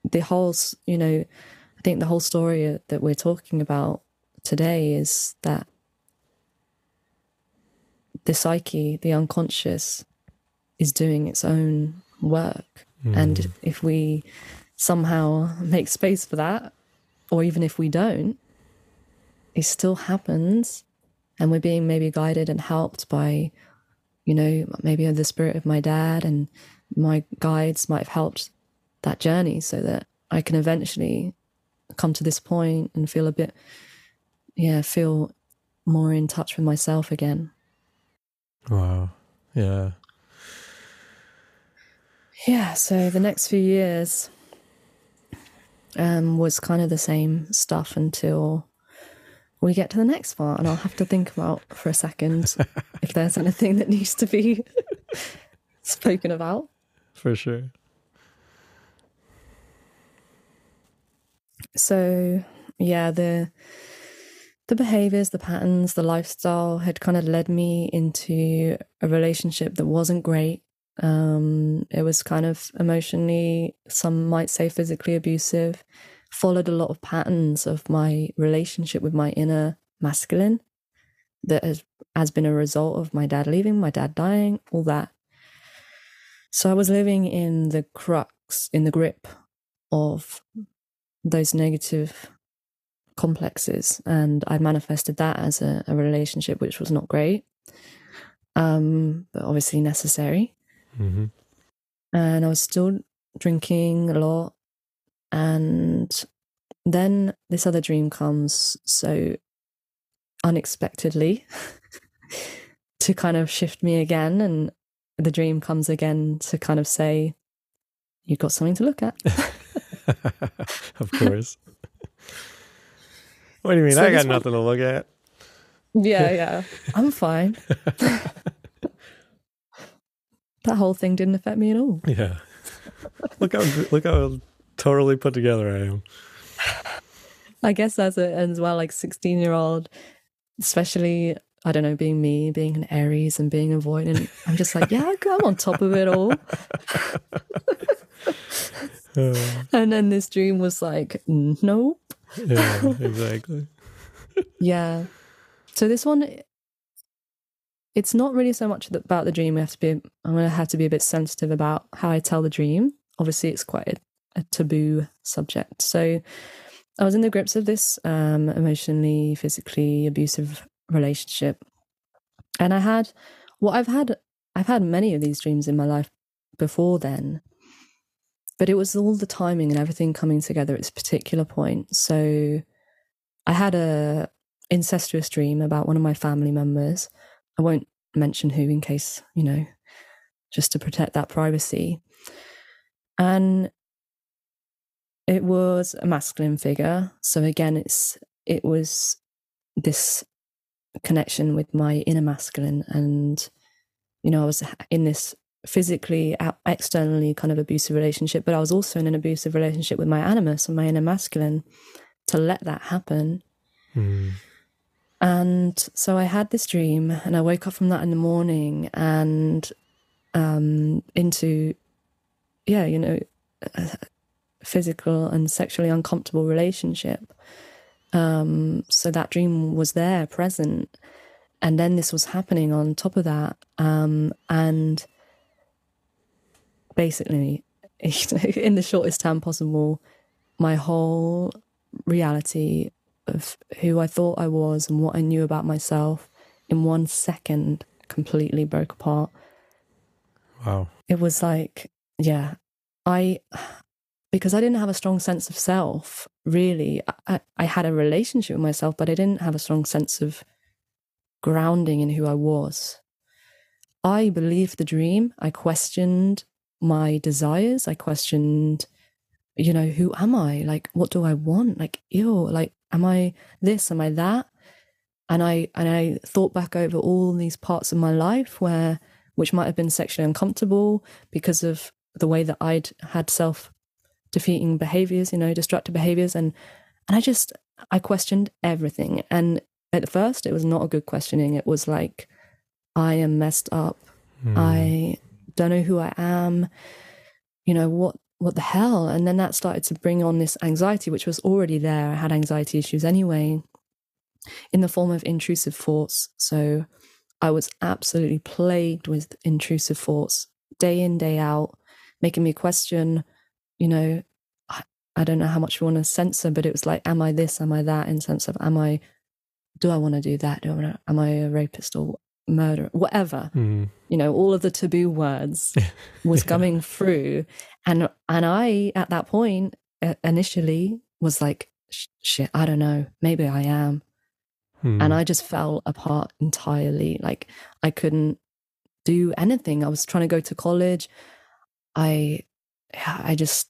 the whole, you know, I think the whole story that we're talking about today is that the psyche, the unconscious, is doing its own work. Mm. And if we somehow make space for that, or even if we don't, it still happens. And we're being maybe guided and helped by, you know, maybe the spirit of my dad, and my guides might have helped that journey so that I can eventually come to this point and feel a bit, yeah, feel more in touch with myself again. Wow. Yeah. Yeah. So the next few years um, was kind of the same stuff until we get to the next part, and I'll have to think about for a second if there's anything that needs to be spoken about. For sure. So yeah, the... the behaviors, the patterns, the lifestyle had kind of led me into a relationship that wasn't great. Um, it was kind of emotionally, some might say physically abusive, followed a lot of patterns of my relationship with my inner masculine that has, has been a result of my dad leaving, my dad dying, all that. So I was living in the crux, in the grip of those negative complexes, and I manifested that as a, a relationship which was not great, um but obviously necessary. Mm-hmm. And I was still drinking a lot, and then this other dream comes so unexpectedly to kind of shift me again, and the dream comes again to kind of say, you've got something to look at. Of course. What do you mean? So I got nothing one... to look at. Yeah, yeah. I'm fine. That whole thing didn't affect me at all. Yeah. Look how look how totally put together I am. I guess as a as well, like sixteen year old, especially, I don't know, being me, being an Aries and being avoidant, I'm just like, yeah, I'm on top of it all. uh, and then this dream was like, nope. Yeah, exactly. Yeah. So this one, it's not really so much about the dream. I have to be, I'm going to have to be a bit sensitive about how I tell the dream. Obviously, it's quite a, a taboo subject. So I was in the grips of this um, emotionally, physically abusive relationship. And I had what well, I've had, I've had many of these dreams in my life before then, but it was all the timing and everything coming together at this particular point. So I had a incestuous dream about one of my family members. I won't mention who in case, you know, just to protect that privacy. And it was a masculine figure. So again, it's it was this connection with my inner masculine. And, you know, I was in this physically, externally kind of abusive relationship, but I was also in an abusive relationship with my animus and my inner masculine to let that happen. Mm. And so I had this dream and I woke up from that in the morning and um, into, yeah, you know, a physical and sexually uncomfortable relationship. Um, so that dream was there, present. And then this was happening on top of that. Um, and basically, you know, in the shortest time possible, my whole reality of who I thought I was and what I knew about myself in one second completely broke apart. Wow. It was like, yeah, I, because I didn't have a strong sense of self, really. I, I had a relationship with myself, but I didn't have a strong sense of grounding in who I was. I believed the dream. I questioned my desires. I questioned, you know, who am I? Like, what do I want? Like, ew, like, am I this? Am I that? And I and I thought back over all these parts of my life where which might have been sexually uncomfortable because of the way that I'd had self-defeating behaviors, you know, destructive behaviors, and and I just I questioned everything. And at first, it was not a good questioning. It was like, I am messed up. Mm. I don't know who I am. You know what? What the hell? And then that started to bring on this anxiety, which was already there. I had anxiety issues anyway, in the form of intrusive thoughts. So I was absolutely plagued with intrusive thoughts day in, day out, making me question, you know, I, I don't know how much we want to censor, but it was like, am I this? Am I that? In sense of, am I, do I want to do that? Do I want to, am I a rapist or murder, whatever, mm. you know, all of the taboo words was yeah. coming through. And, and I, at that point, uh, initially was like, shit, I don't know, maybe I am. Mm. And I just fell apart entirely. Like I couldn't do anything. I was trying to go to college. I, I just,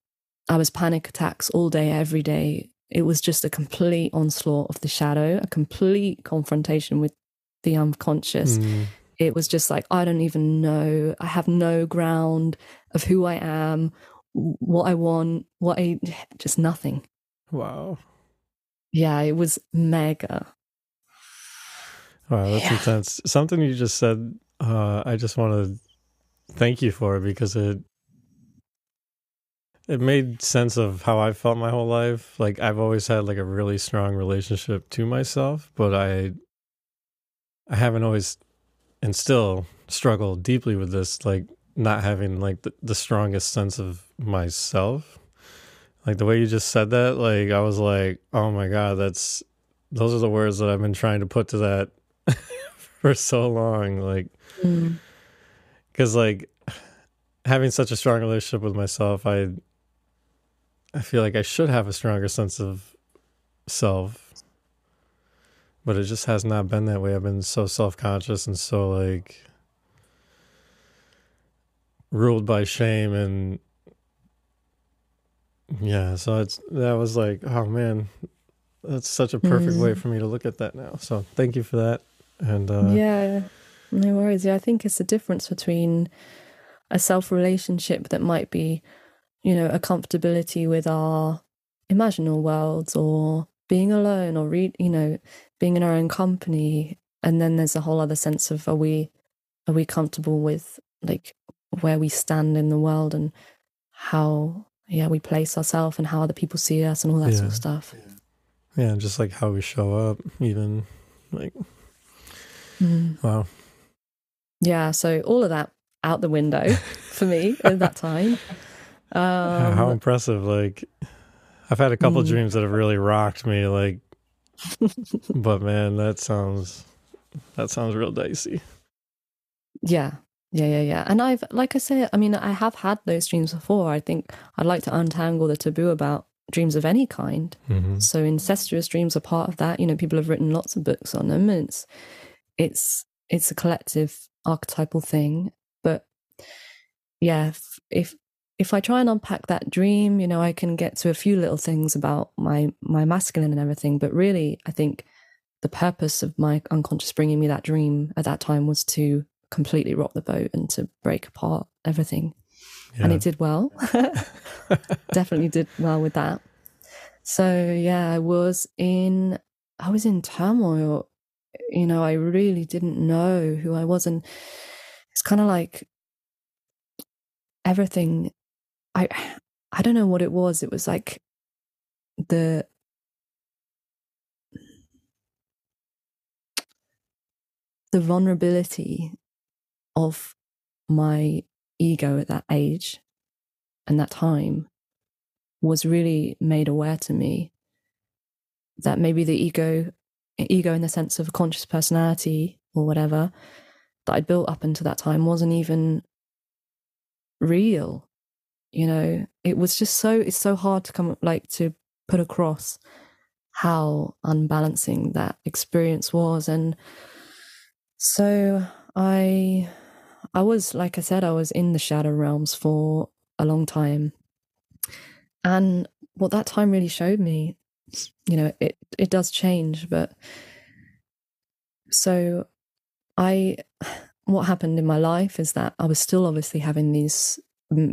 I was panic attacks all day, every day. It was just a complete onslaught of the shadow, a complete confrontation with the unconscious. Mm. It was just like, I don't even know. I have no ground of who I am, what I want, what I, just nothing. Wow. Yeah, it was mega. Wow, that's yeah. intense. Something you just said, uh, I just want to thank you for it because it, it made sense of how I felt my whole life. Like I've always had like a really strong relationship to myself, but I, I haven't always and still struggle deeply with this, like not having like the, the strongest sense of myself. Like the way you just said that, like I was like, oh my God, that's, those are the words that I've been trying to put to that for so long. Like, mm. cause like having such a strong relationship with myself, I, I feel like I should have a stronger sense of self. But it just has not been that way. I've been so self-conscious and so like ruled by shame and yeah. So it's, that was like, oh man, that's such a perfect mm. way for me to look at that now. So thank you for that. And uh, yeah, no worries. Yeah, I think it's the difference between a self-relationship that might be, you know, a comfortability with our imaginal worlds, or being alone, or, read, you know, being in our own company. And then there's a whole other sense of, are we, are we comfortable with, like, where we stand in the world and how, yeah, we place ourselves and how other people see us and all that yeah. sort of stuff. Yeah, just like how we show up, even, like, mm. wow. Yeah, so all of that out the window for me at that time. Um, how impressive, like... I've had a couple mm. dreams that have really rocked me, like, but man, that sounds, that sounds real dicey. Yeah. Yeah. Yeah. Yeah. And I've, like I say, I mean, I have had those dreams before. I think I'd like to untangle the taboo about dreams of any kind. Mm-hmm. So incestuous dreams are part of that. You know, people have written lots of books on them, and it's, it's, it's a collective archetypal thing. But yeah, if, if If I try and unpack that dream, you know, I can get to a few little things about my my masculine and everything. But really, I think the purpose of my unconscious bringing me that dream at that time was to completely rock the boat and to break apart everything. Yeah. And it did well. Definitely did well with that. So, yeah, I was in, I was in turmoil. You know, I really didn't know who I was. And it's kind of like everything... I I don't know what it was. It was like the the vulnerability of my ego at that age and that time was really made aware to me that maybe the ego, ego in the sense of a conscious personality or whatever that I'd built up until that time wasn't even real. You know, it was just so, it's so hard to come, like, to put across how unbalancing that experience was. And so I, I was, like I said, I was in the shadow realms for a long time. And what that time really showed me, you know, it, it does change, but so I, what happened in my life is that I was still obviously having these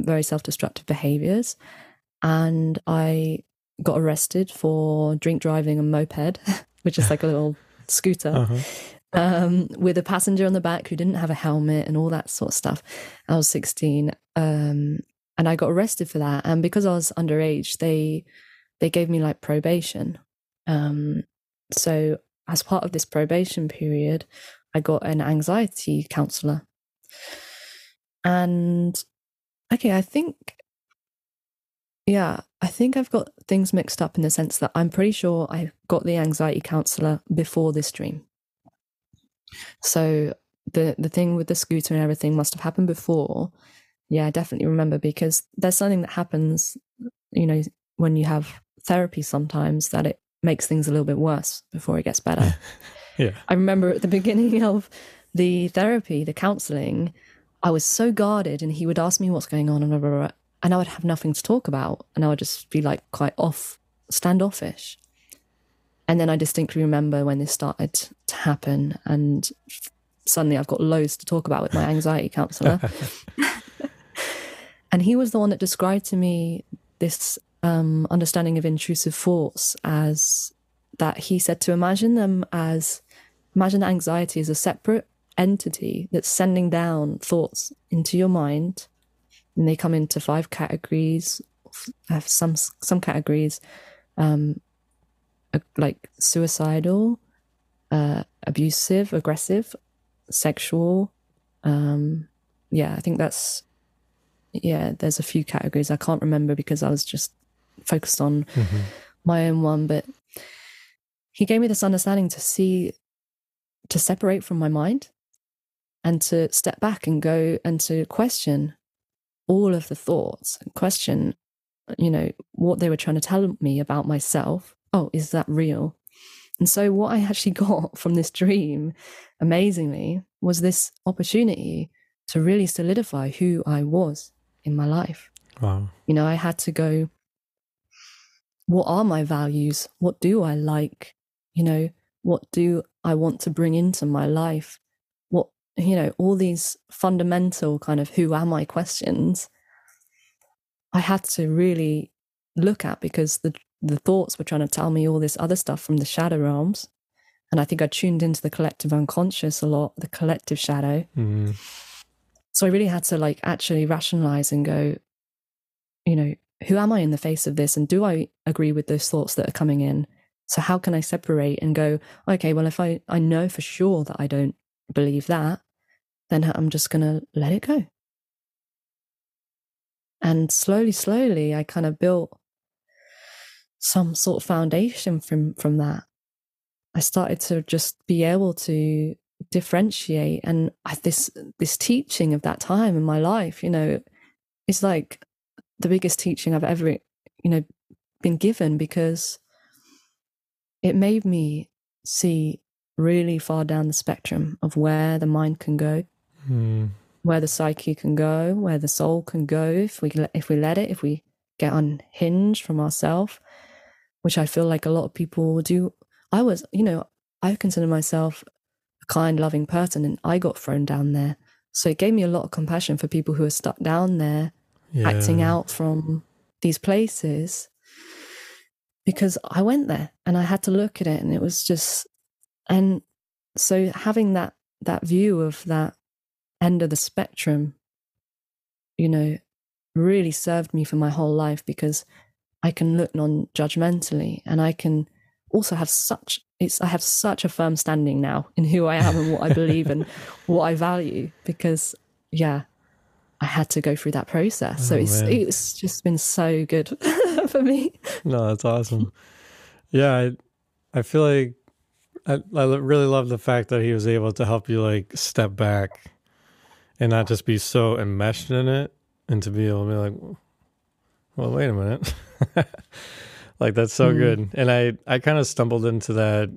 very self-destructive behaviors, and I got arrested for drink driving a moped, which is like a little scooter, uh-huh. um, with a passenger on the back who didn't have a helmet and all that sort of stuff. I was sixteen, um, and I got arrested for that. And because I was underage, they they gave me like probation. Um, so as part of this probation period, I got an anxiety counselor, and. Okay, I think, yeah, I think I've got things mixed up in the sense that I'm pretty sure I got the anxiety counselor before this dream. So the the thing with the scooter and everything must have happened before. Yeah, I definitely remember, because there's something that happens, you know, when you have therapy sometimes, that it makes things a little bit worse before it gets better. Yeah. I remember at the beginning of the therapy, the counseling, I was so guarded, and he would ask me what's going on, and blah, blah, blah, and I would have nothing to talk about, and I would just be like quite off, standoffish. And then I distinctly remember when this started to happen, and suddenly I've got loads to talk about with my anxiety counsellor. And he was the one that described to me this um, understanding of intrusive thoughts as that he said to imagine them as, imagine anxiety as a separate entity that's sending down thoughts into your mind, and they come into five categories. Have some some categories, um, like suicidal, uh, abusive, aggressive, sexual. Um, yeah, I think that's yeah. There's a few categories I can't remember because I was just focused on mm-hmm. my own one. But he gave me this understanding to see, to separate from my mind. And to step back and go and to question all of the thoughts and question, you know, what they were trying to tell me about myself. Oh, is that real? And so what I actually got from this dream, amazingly, was this opportunity to really solidify who I was in my life. Wow. You know, I had to go, what are my values? What do I like? You know, what do I want to bring into my life? you know, all these fundamental kind of who am I questions I had to really look at, because the the thoughts were trying to tell me all this other stuff from the shadow realms. And I think I tuned into the collective unconscious a lot, the collective shadow. Mm. So I really had to like actually rationalize and go, you know, who am I in the face of this? And do I agree with those thoughts that are coming in? So how can I separate and go, okay, well, if I, I know for sure that I don't believe that, then I'm just going to let it go. And slowly, slowly, I kind of built some sort of foundation from, from that. I started to just be able to differentiate. And I, this, this teaching of that time in my life, you know, is like the biggest teaching I've ever, you know, been given, because it made me see really far down the spectrum of where the mind can go, mm. where the psyche can go, where the soul can go, if we, if we let it, if we get unhinged from ourselves, which I feel like a lot of people do. I was, you know, I consider myself a kind, loving person, and I got thrown down there. So it gave me a lot of compassion for people who are stuck down there, yeah. acting out from these places, because I went there and I had to look at it, and it was just, and so having that, that view of that end of the spectrum, you know, really served me for my whole life, because I can look non-judgmentally, and I can also have such, it's, I have such a firm standing now in who I am and what I believe and what I value, because yeah, I had to go through that process. Oh, so it's, man. It's just been so good for me. No, that's awesome. Yeah. I, I feel like I, I really love the fact that he was able to help you like step back and not just be so enmeshed in it, and to be able to be like, well, wait a minute. Like, that's so mm. good. And I, I kind of stumbled into that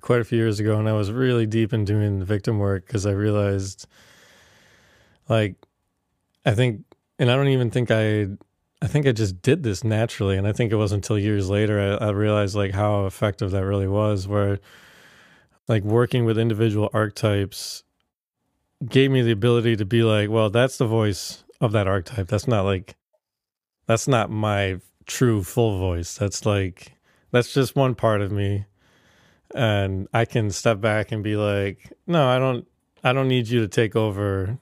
quite a few years ago, and I was really deep in doing the victim work, because I realized, like, I think, and I don't even think I, I think I just did this naturally. And I think it wasn't until years later I, I realized like how effective that really was, where like working with individual archetypes gave me the ability to be like, well, that's the voice of that archetype. That's not like, that's not my true full voice. That's like, that's just one part of me. And I can step back and be like, no, I don't, I don't need you to take over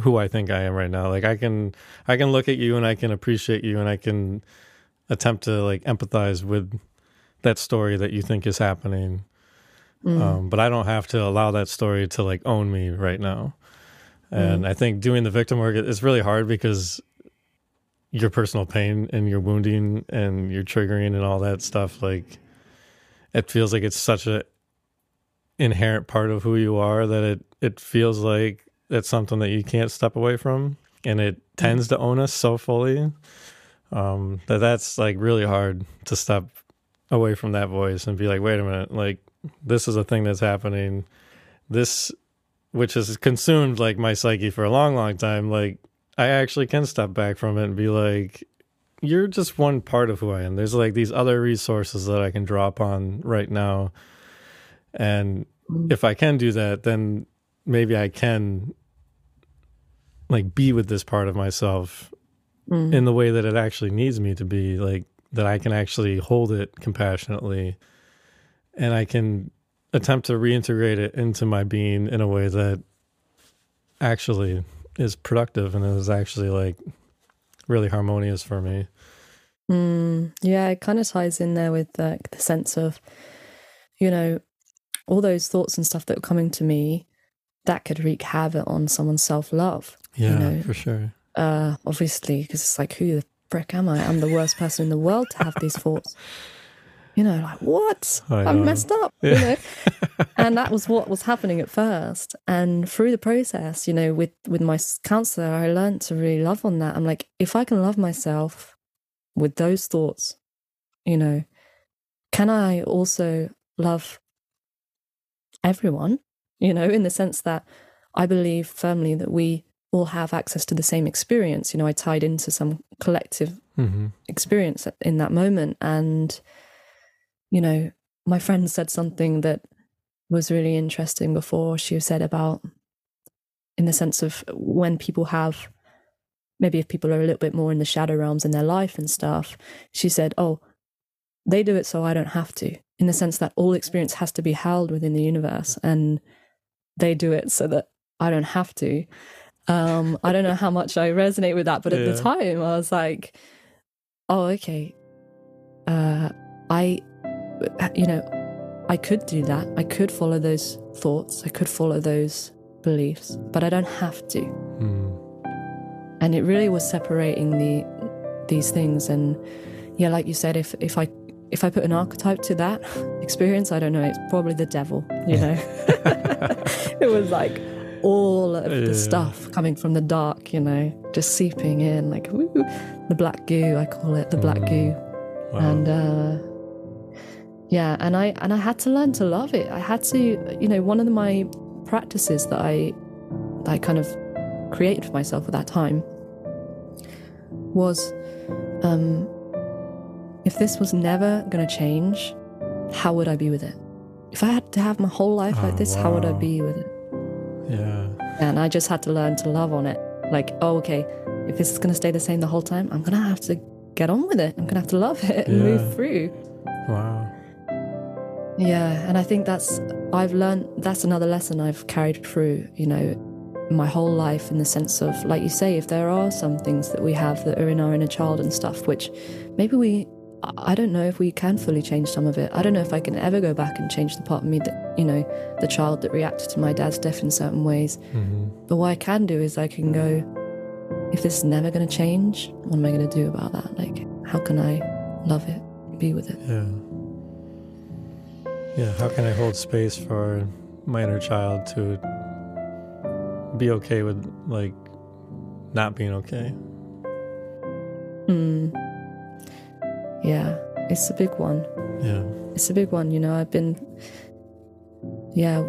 who I think I am right now. Like I can, I can look at you, and I can appreciate you, and I can attempt to like empathize with that story that you think is happening. Mm. Um, but I don't have to allow that story to like own me right now. And mm. I think doing the victim work, it's really hard, because your personal pain and your wounding and your triggering and all that stuff, like it feels like it's such a inherent part of who you are that it, it feels like that's something that you can't step away from, and it tends to own us so fully um, that that's like really hard to step away from that voice and be like, wait a minute, like this is a thing that's happening. This, which has consumed like my psyche for a long, long time. Like I actually can step back from it and be like, you're just one part of who I am. There's like these other resources that I can draw upon right now. And if I can do that, then maybe I can like be with this part of myself mm. in the way that it actually needs me to be, like that I can actually hold it compassionately, and I can attempt to reintegrate it into my being in a way that actually is productive and is actually like really harmonious for me. Mm, yeah, it kind of ties in there with like the sense of, you know, all those thoughts and stuff that were coming to me that could wreak havoc on someone's self-love. Yeah, you know? For sure. Uh, obviously, because it's like, who the frick am I? I'm the worst person in the world to have these thoughts. You know, like, what? I've messed up, yeah. you know? And that was what was happening at first. And through the process, you know, with, with my counsellor, I learned to really love on that. I'm like, if I can love myself with those thoughts, you know, can I also love everyone? You know, in the sense that I believe firmly that we all have access to the same experience. You know, I tied into some collective mm-hmm. experience in that moment. And, you know, my friend said something that was really interesting before she said about, in the sense of when people have, maybe if people are a little bit more in the shadow realms in their life and stuff, she said, oh, they do it so I don't have to, in the sense that all experience has to be held within the universe, and they do it so that I don't have to. Um, I don't know how much I resonate with that, but at yeah. the time I was like, oh, okay, uh, I, you know, I could do that. I could follow those thoughts. I could follow those beliefs, but I don't have to. Mm. And it really was separating the these things. And yeah, like you said, if if I if I put an archetype to that experience, I don't know, it's probably the devil, you yeah. know. It was like all of yeah. the stuff coming from the dark, you know, just seeping in, like, woo, the black goo, I call it, the black mm. goo. Wow. And uh, yeah, and I and I had to learn to love it. I had to, you know, one of the, my practices that I that I kind of created for myself at that time was, um, if this was never going to change, how would I be with it? If I had to have my whole life oh, like this, wow. how would I be with it? Yeah. And I just had to learn to love on it. Like, oh, okay, if this is going to stay the same the whole time, I'm going to have to get on with it. I'm going to have to love it and yeah. move through. Wow. Yeah, and I think that's, I've learned, that's another lesson I've carried through, you know, my whole life, in the sense of, like you say, if there are some things that we have that are in our inner child and stuff, which maybe we, I don't know if we can fully change some of it. I don't know if I can ever go back and change the part of me that, you know, the child that reacted to my dad's death in certain ways. Mm-hmm. But what I can do is I can go, if this is never going to change, what am I going to do about that? Like, how can I love it, be with it? Yeah. Yeah, how can I hold space for my inner child to be okay with, like, not being okay? Mm. Yeah, it's a big one. Yeah. It's a big one, you know. I've been, yeah,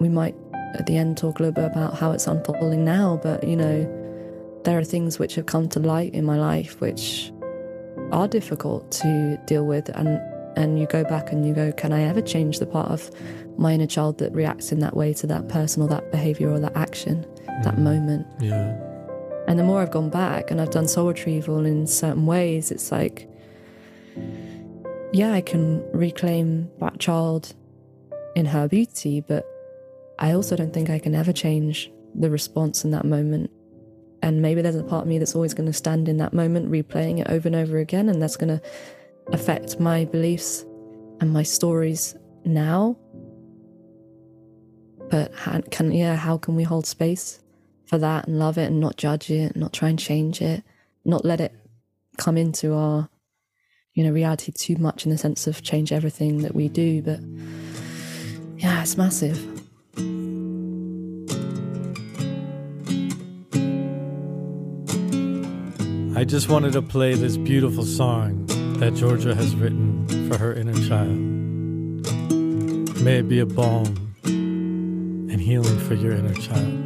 we might at the end talk a little bit about how it's unfolding now, but, you know, there are things which have come to light in my life which are difficult to deal with, and and you go back and you go, can I ever change the part of my inner child that reacts in that way to that person or that behaviour or that action, mm. that moment? Yeah. And the more I've gone back and I've done soul retrieval in certain ways, it's like, yeah, I can reclaim that child in her beauty, but I also don't think I can ever change the response in that moment. And maybe there's a part of me that's always going to stand in that moment, replaying it over and over again, and that's going to affect my beliefs and my stories now. But how can, yeah, how can we hold space for that and love it and not judge it and not try and change it, not let it come into our, you know, reality too much, in the sense of change everything that we do. But yeah, it's massive. I just wanted to play this beautiful song that Georgia has written for her inner child. May it be a balm and healing for your inner child.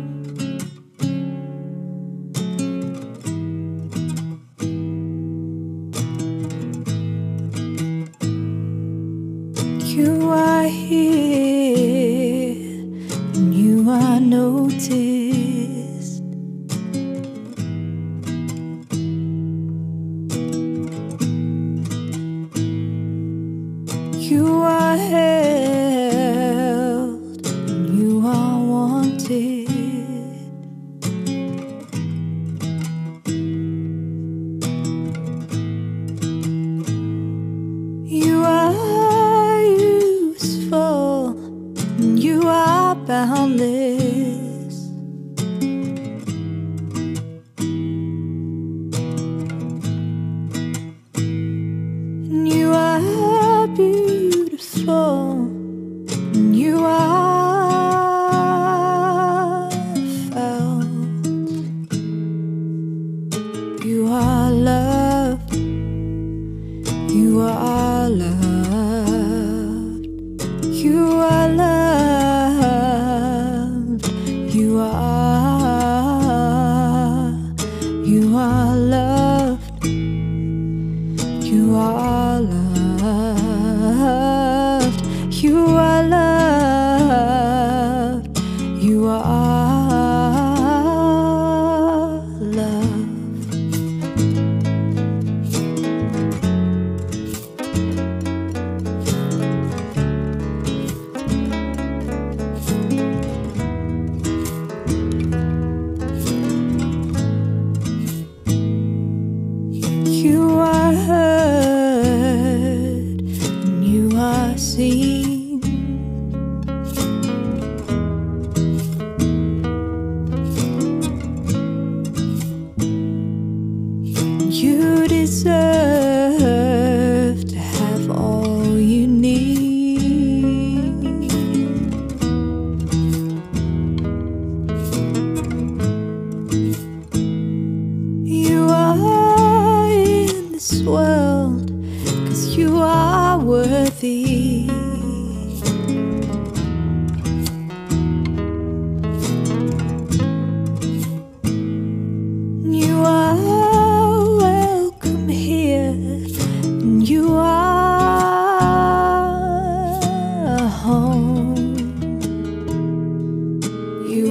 You are loved,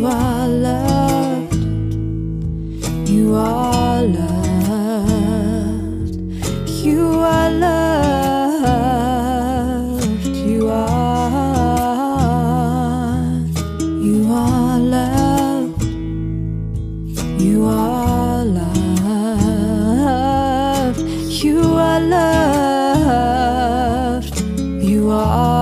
You are loved. You are loved. You are loved. You are. You are loved. You are loved. You are loved. You are.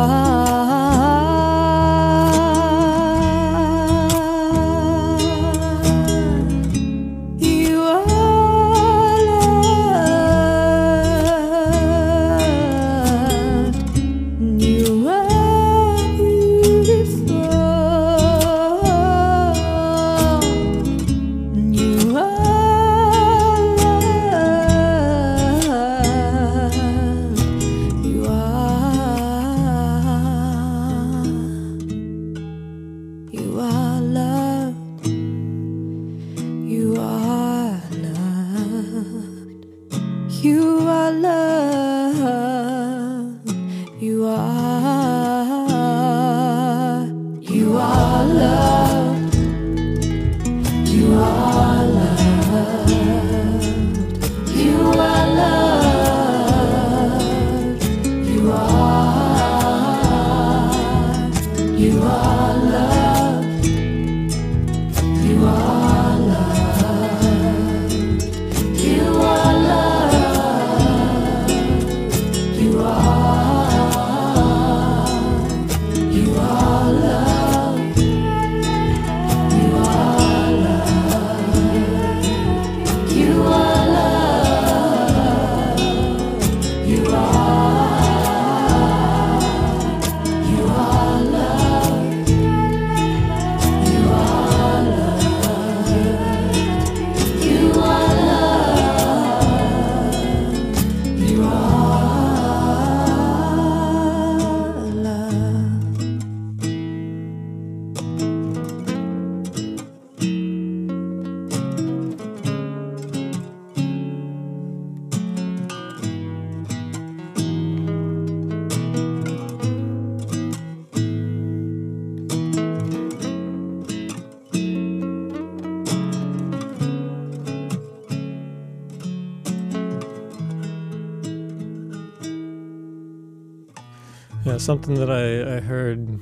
Something that I, I heard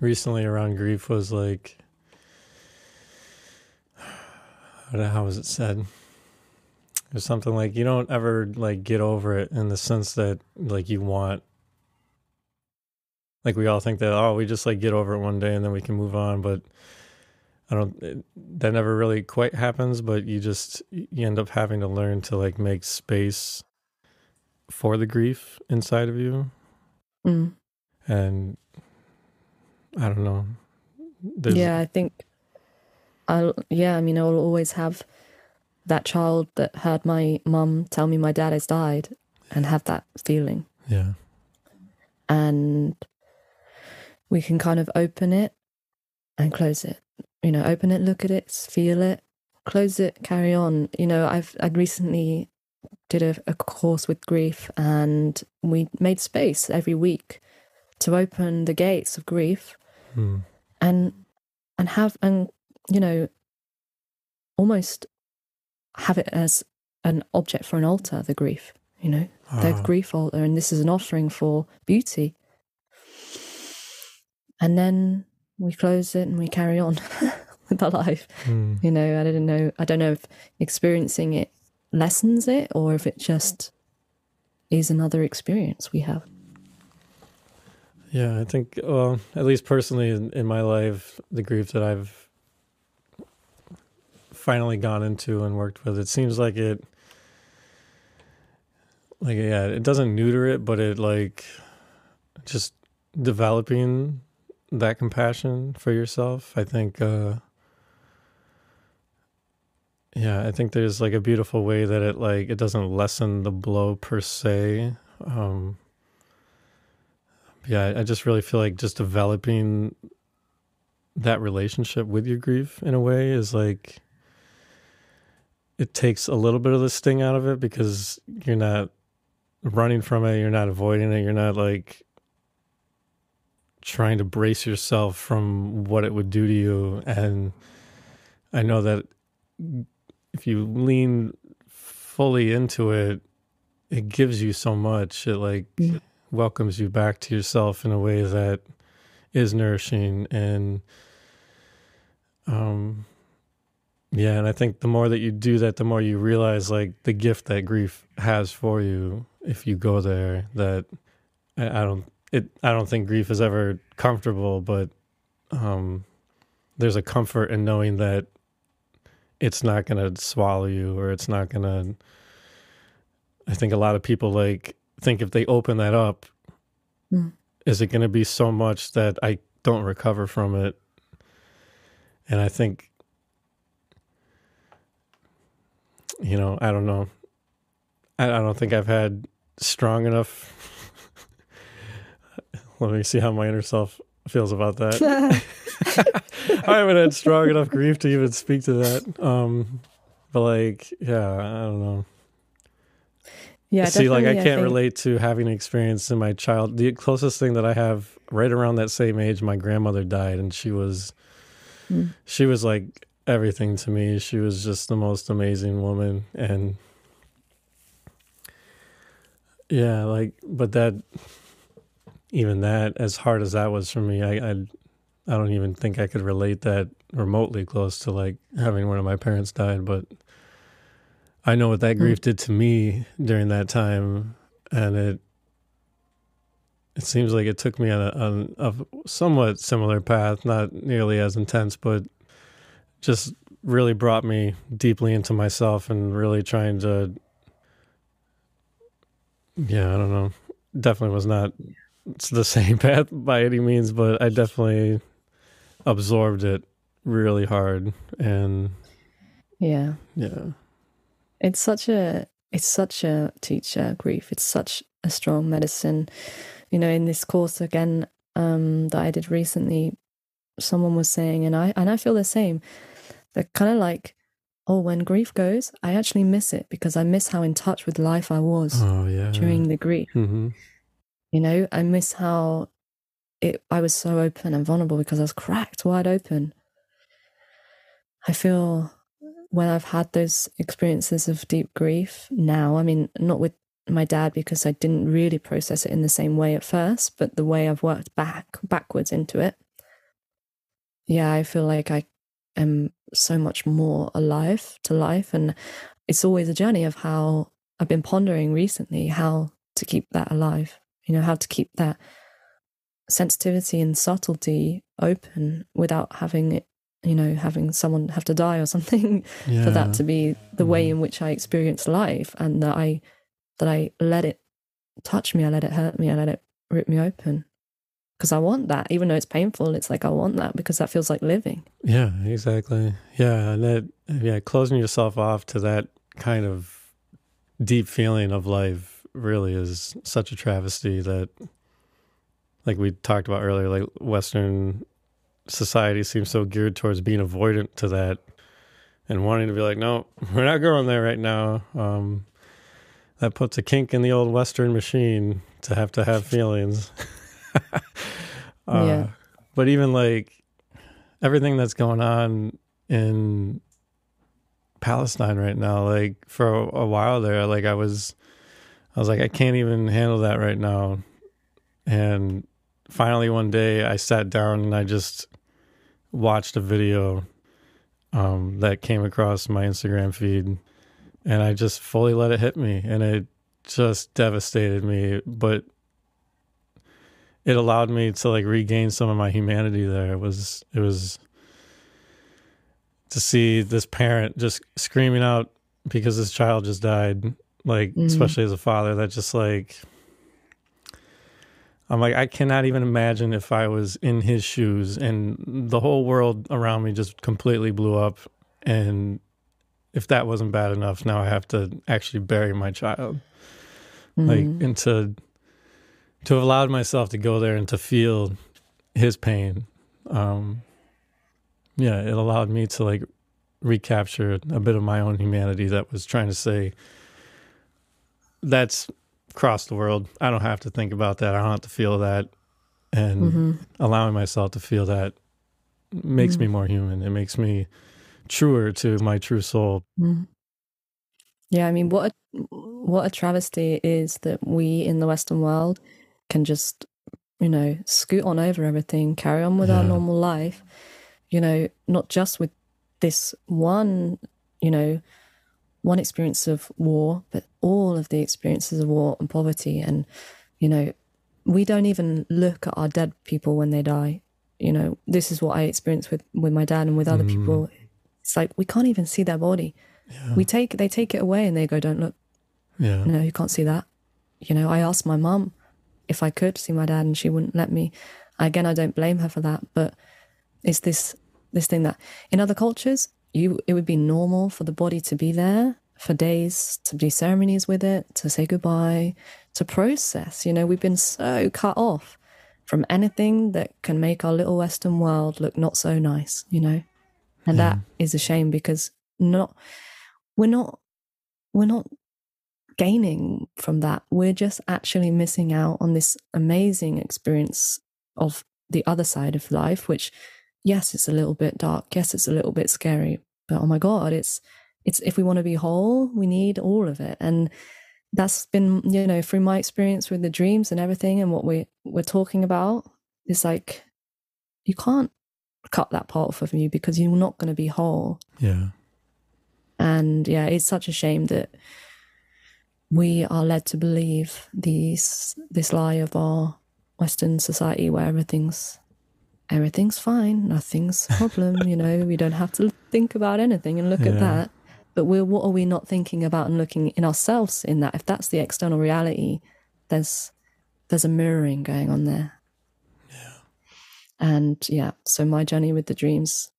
recently around grief was like, I don't know, how was it said? It was something like, you don't ever like get over it in the sense that like you want, like we all think that, oh, we just like get over it one day and then we can move on. But I don't, it, that never really quite happens, but you just, you end up having to learn to like make space for the grief inside of you. Mm. And I don't know. There's... Yeah, I think I'll, yeah, I mean, I'll always have that child that heard my mum tell me my dad has died and have that feeling. Yeah. And we can kind of open it and close it, you know, open it, look at it, feel it, close it, carry on. You know, I've, I'd recently did a, a course with grief, and we made space every week to open the gates of grief hmm. and and have and you know almost have it as an object for an altar, the grief, you know, ah. the grief altar, and this is an offering for beauty. And then we close it and we carry on with our life. Hmm. You know, I don't know I don't know if experiencing it lessens it or if it just is another experience we have. Yeah, I think, well, at least personally in, in my life, the grief that I've finally gone into and worked with, it seems like it, like, yeah, it doesn't neuter it, but it, like, just developing that compassion for yourself, I think, uh, yeah, I think there's like a beautiful way that it like it doesn't lessen the blow per se. Um, yeah, I just really feel like just developing that relationship with your grief in a way is like it takes a little bit of the sting out of it, because you're not running from it, you're not avoiding it, you're not like trying to brace yourself from what it would do to you. And I know that if you lean fully into it, it gives you so much. It like yeah. welcomes you back to yourself in a way that is nourishing. And um, yeah, and I think the more that you do that, the more you realize like the gift that grief has for you if you go there. That I, I don't it. I don't think grief is ever comfortable, but um, there's a comfort in knowing that it's not going to swallow you, or it's not going to. I think a lot of people like think if they open that up, mm. is it going to be so much that I don't recover from it? And I think, you know, I don't know. I, I don't think I've had strong enough. Let me see how my inner self feels about that. I haven't had strong enough grief to even speak to that. Um, but like, yeah, I don't know. Yeah, see, like I can't I relate to having an experience in my child. The closest thing that I have, right around that same age, my grandmother died, and she was, mm. she was like everything to me. She was just the most amazing woman, and yeah, like, but that, even that, as hard as that was for me, I, I, I don't even think I could relate that remotely close to like having one of my parents died, but. I know what that grief did to me during that time, and it it seems like it took me on a, on a somewhat similar path, not nearly as intense, but just really brought me deeply into myself and really trying to, yeah, I don't know, definitely was not it's the same path by any means, but I definitely absorbed it really hard, and yeah, yeah. It's such a, it's such a teacher, grief. It's such a strong medicine. You know, in this course again, um, that I did recently, someone was saying, and I, and I feel the same, that kind of like, oh, when grief goes, I actually miss it because I miss how in touch with life I was oh, yeah. during the grief. Mm-hmm. You know, I miss how it, I was so open and vulnerable because I was cracked wide open. I feel... when I've had those experiences of deep grief now, I mean, not with my dad because I didn't really process it in the same way at first, but the way I've worked back, backwards into it. Yeah, I feel like I am so much more alive to life. And it's always a journey of how I've been pondering recently, how to keep that alive, you know, how to keep that sensitivity and subtlety open without having it, you know, having someone have to die or something yeah. for that to be the way in which I experience life, and that I that I let it touch me, I let it hurt me, I let it rip me open. Because I want that, even though it's painful, it's like I want that because that feels like living. Yeah, exactly. Yeah, and that, yeah, closing yourself off to that kind of deep feeling of life really is such a travesty that, like we talked about earlier, like Western society seems so geared towards being avoidant to that and wanting to be like, no, we're not going there right now. Um, that puts a kink in the old Western machine to have to have feelings. uh, yeah. But even like everything that's going on in Palestine right now, like for a while there, like I was, I was like, I can't even handle that right now. And finally one day I sat down and I just watched a video um, that came across my Instagram feed, and I just fully let it hit me, and it just devastated me, but it allowed me to like regain some of my humanity there. It was, it was to see this parent just screaming out because his child just died, like, mm. especially as a father, that just like, I'm like, I cannot even imagine if I was in his shoes and the whole world around me just completely blew up. And if that wasn't bad enough, now I have to actually bury my child. Mm-hmm. Like, and to, to have allowed myself to go there and to feel his pain. Um, yeah, it allowed me to like recapture a bit of my own humanity that was trying to say, that's across the world. I don't have to think about that. I don't have to feel that. and mm-hmm. allowing myself to feel that makes mm-hmm. me more human. It makes me truer to my true soul. Mm-hmm. Yeah, I mean, what a, what a travesty it is that we in the Western world can just, you know, scoot on over everything, carry on with yeah. our normal life, you know, not just with this one, you know, one experience of war, but all of the experiences of war and poverty. And, you know, we don't even look at our dead people when they die. You know, this is what I experienced with, with my dad and with other mm. people. It's like, we can't even see their body. Yeah. We take, they take it away and they go, don't look. Yeah. No, you can't see that. You know, I asked my mum if I could see my dad and she wouldn't let me. Again, I don't blame her for that, but it's this, this thing that in other cultures, you, it would be normal for the body to be there for days, to do ceremonies with it, to say goodbye, to process. You know, we've been so cut off from anything that can make our little Western world look not so nice, you know, and yeah. that is a shame, because not, we're not, we're not gaining from that. We're just actually missing out on this amazing experience of the other side of life, which, yes, it's a little bit dark. Yes, it's a little bit scary, but oh my God, it's, it's, if we want to be whole, we need all of it. And that's been, you know, through my experience with the dreams and everything and what we, we're talking about, it's like, you can't cut that part off of you because you're not going to be whole. Yeah. And yeah, it's such a shame that we are led to believe these, this lie of our Western society where everything's, everything's fine, nothing's a problem, you know, we don't have to think about anything and look yeah. at that. But we're, what are we not thinking about and looking in ourselves in that? If that's the external reality, there's there's a mirroring going on there. Yeah. And yeah, so my journey with the dreams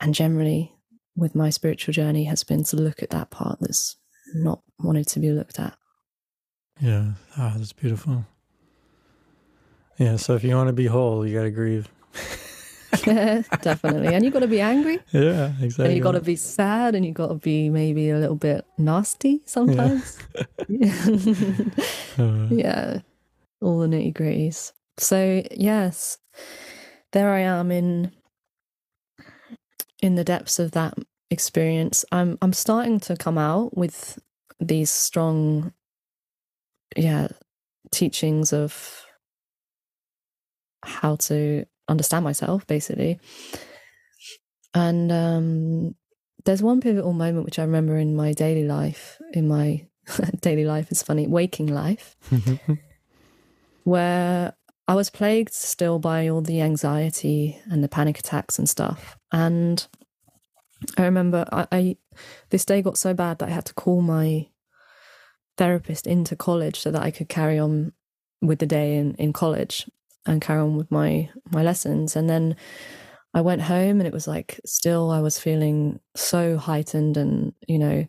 and generally with my spiritual journey has been to look at that part that's not wanted to be looked at. Yeah, ah, that's beautiful. Yeah, so if you want to be whole, you got to grieve. Definitely. And you got to be angry. Yeah, exactly. And you got to be sad and you got to be maybe a little bit nasty sometimes. Yeah. uh, yeah. All the nitty gritties. So, yes, there I am in in the depths of that experience. I'm I'm starting to come out with these strong yeah, teachings of how to understand myself, basically. And um there's one pivotal moment which I remember in my daily life, in my daily life, it's funny, waking life, where I was plagued still by all the anxiety and the panic attacks and stuff. And I remember I, I this day got so bad that I had to call my therapist into college so that I could carry on with the day in, in college and carry on with my, my lessons. And then I went home and it was like, still I was feeling so heightened and, you know,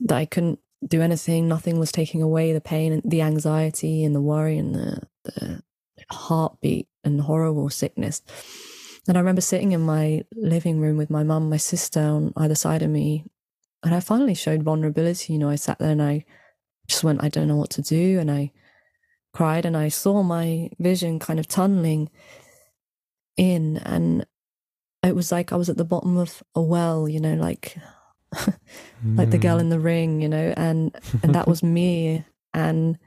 that I couldn't do anything. Nothing was taking away the pain and the anxiety and the worry and the, the heartbeat and horrible sickness. And I remember sitting in my living room with my mum, my sister on either side of me. And I finally showed vulnerability. You know, I sat there and I just went, I don't know what to do. And I cried and I saw my vision kind of tunneling in, and it was like I was at the bottom of a well, you know, like like mm. the girl in the ring, you know, and and that was me. And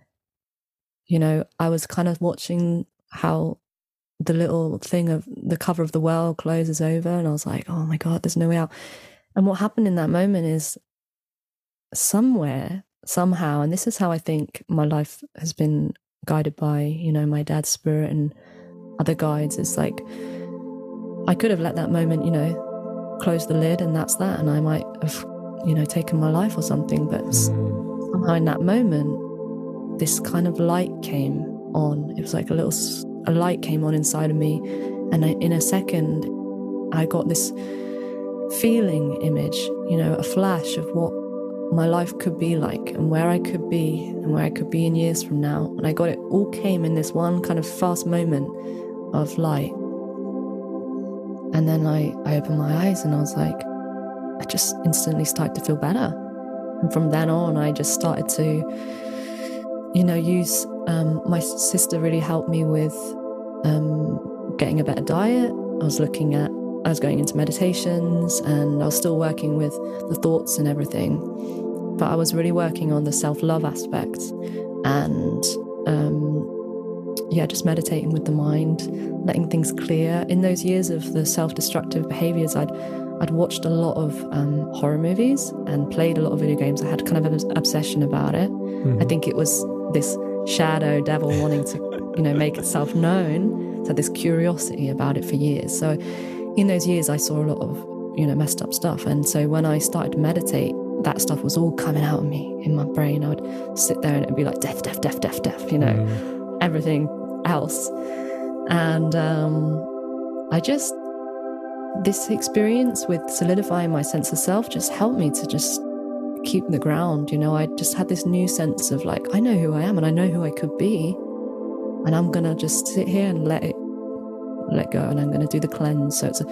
you know, I was kind of watching how the little thing of the cover of the well closes over, and I was like, oh my God, there's no way out. And what happened in that moment is somewhere, somehow, and this is how I think my life has been guided by, you know, my dad's spirit and other guides. It's like I could have let that moment, you know, close the lid and that's that, and I might have, you know, taken my life or something, but mm. somehow in that moment this kind of light came on. It was like a little a light came on inside of me, and I, in a second I got this feeling image, you know, a flash of what my life could be like and where I could be and where I could be in years from now. And I got it all came in this one kind of fast moment of light. And then I, I opened my eyes and I was like, I just instantly started to feel better. And from then on, I just started to you know, use, um, my sister really helped me with um, getting a better diet. I was looking at, I was going into meditations, and I was still working with the thoughts and everything. But I was really working on the self-love aspect, and um, yeah, just meditating with the mind, letting things clear. In those years of the self-destructive behaviours, I'd I'd watched a lot of um, horror movies and played a lot of video games. I had kind of an obsession about it. Mm-hmm. I think it was this shadow devil wanting to, you know, make itself known. So this curiosity about it for years. So in those years, I saw a lot of, you know, messed up stuff. And so when I started to meditate, that stuff was all coming out of me in my brain. I would sit there and it'd be like death, death, death, death, death, you know, mm. everything else. And um, I just, this experience with solidifying my sense of self just helped me to just keep the ground. You know, I just had this new sense of like, I know who I am and I know who I could be. And I'm going to just sit here and let it, let go. And I'm going to do the cleanse. So it's a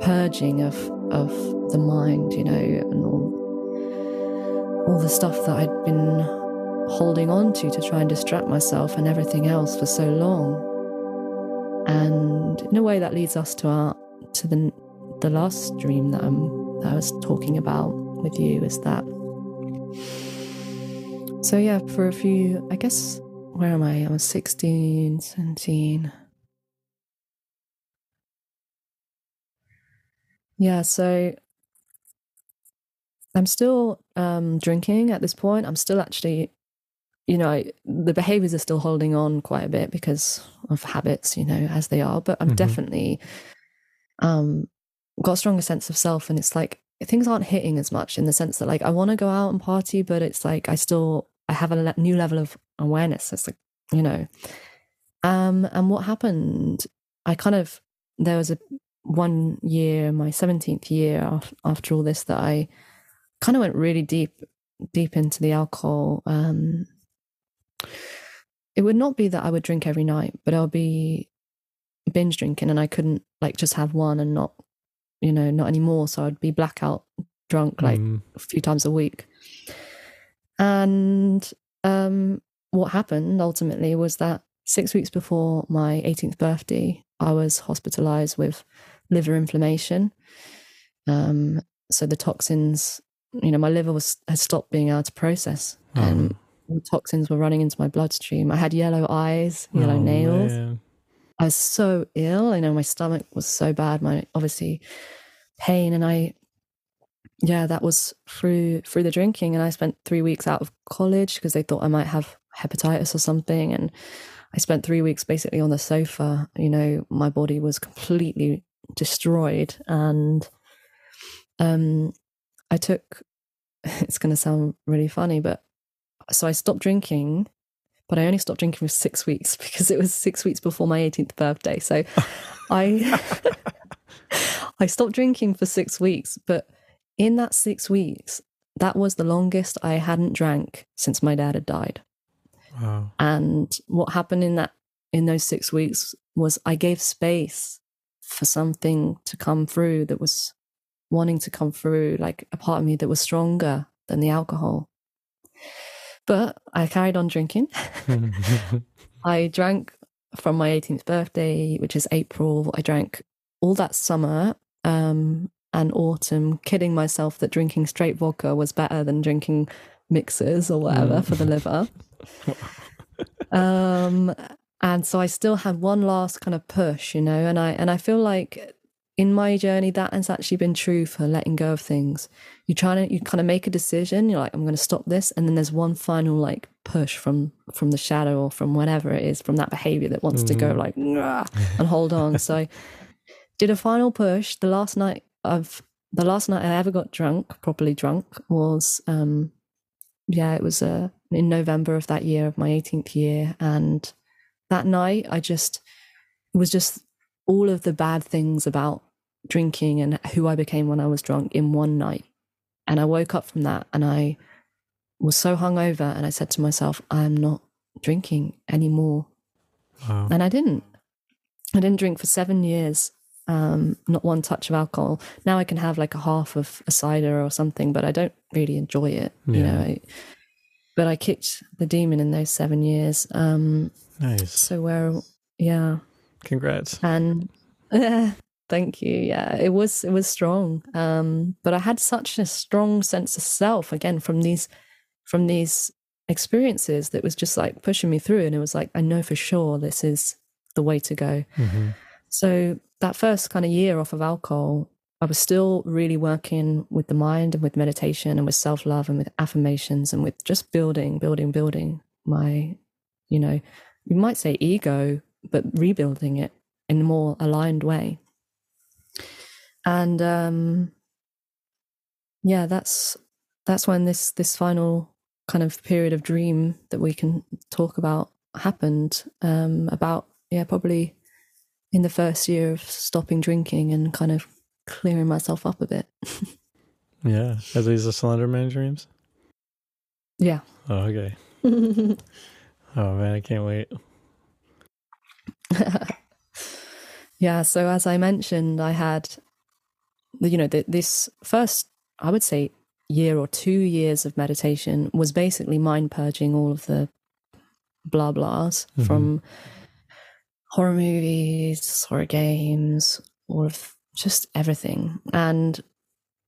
purging of, of the mind, you know, and all, all the stuff that I'd been holding on to to try and distract myself and everything else for so long. And in a way that leads us to our to the the last dream that I'm that I was talking about with you, is that, so yeah, for a few, I guess, where am I? I was sixteen, seventeen. Yeah, so I'm still um, drinking at this point. I'm still actually, you know, the behaviours are still holding on quite a bit because of habits, you know, as they are. But I'm mm-hmm. definitely um, got a stronger sense of self. And it's like things aren't hitting as much, in the sense that like I want to go out and party, but it's like I still, I have a le- new level of awareness. It's like, you know. Um, and what happened, I kind of, there was a one year, my seventeenth year af- after all this, that I kind of went really deep, deep into the alcohol. Um, it would not be that I would drink every night, but I'll be binge drinking, and I couldn't like just have one and not, you know, not anymore. So I'd be blackout drunk like mm. a few times a week. And um, what happened ultimately was that six weeks before my eighteenth birthday, I was hospitalized with liver inflammation. Um, so the toxins, you know, my liver was has stopped being able to process, and oh. the toxins were running into my bloodstream. I had yellow eyes, yellow oh, nails. Man. I was so ill, you know, my stomach was so bad, my obviously pain. And I, yeah, that was through, through the drinking. And I spent three weeks out of college because they thought I might have hepatitis or something. And I spent three weeks basically on the sofa, you know, my body was completely destroyed. And, um, I took, it's going to sound really funny, but so I stopped drinking, but I only stopped drinking for six weeks because it was six weeks before my eighteenth birthday. So I, I stopped drinking for six weeks, but in that six weeks, that was the longest I hadn't drank since my dad had died. Wow. And what happened in that, in those six weeks was I gave space for something to come through that was wanting to come through, like a part of me that was stronger than the alcohol. But I carried on drinking. I drank from my eighteenth birthday, which is April. I drank all that summer um, and autumn, kidding myself that drinking straight vodka was better than drinking mixers or whatever mm. for the liver. um, and so I still had one last kind of push, you know, and I and I feel like in my journey, that has actually been true for letting go of things. You try to, you kind of make a decision. You're like, I'm going to stop this, and then there's one final like push from from the shadow or from whatever it is, from that behavior that wants mm-hmm. to go like and hold on. So I did a final push. The last night of the last night I ever got drunk, properly drunk, was um, yeah, it was uh, in November of that year, of my eighteenth year, and that night I just it was just all of the bad things about drinking and who I became when I was drunk in one night. And I woke up from that and I was so hungover, and I said to myself, I'm not drinking anymore. Wow. And I didn't. I didn't drink for seven years, um, not one touch of alcohol. Now I can have like a half of a cider or something, but I don't really enjoy it. Yeah. You know. I, But I kicked the demon in those seven years. Um, nice. So where, yeah. Congrats. And uh, thank you. Yeah, it was it was strong. Um, but I had such a strong sense of self again from these from these experiences that was just like pushing me through. And it was like, I know for sure this is the way to go. Mm-hmm. So that first kind of year off of alcohol, I was still really working with the mind and with meditation and with self-love and with affirmations and with just building, building, building my, you know, you might say ego, but rebuilding it in a more aligned way. And um, yeah, that's that's when this this final kind of period of dream that we can talk about happened. Um, about yeah, probably in the first year of stopping drinking and kind of clearing myself up a bit. Yeah. Are these the Slender Man dreams? Yeah. Oh, okay. Oh, man, I can't wait. Yeah, so as I mentioned, I had, you know, the, this first, I would say, year or two years of meditation was basically mind purging all of the blah blahs mm-hmm. from horror movies, horror games, all of just everything. And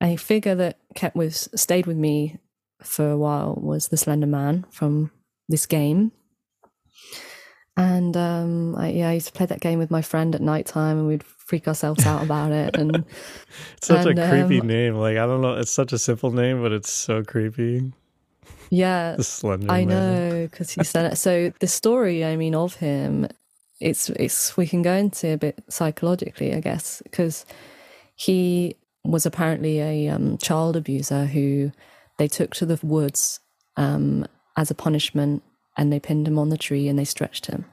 a figure that kept with stayed with me for a while was the Slender Man from this game. And um I, yeah, I used to play that game with my friend at nighttime, and we'd freak ourselves out about it. And it's such and, a creepy um, name. Like, I don't know, it's such a simple name, but it's so creepy. Yeah, the Slender I Man. Know, because he said it. So the story, I mean, of him, it's it's we can go into a bit psychologically, I guess, because he was apparently a um, child abuser who they took to the woods um, as a punishment. And they pinned him on the tree and they stretched him.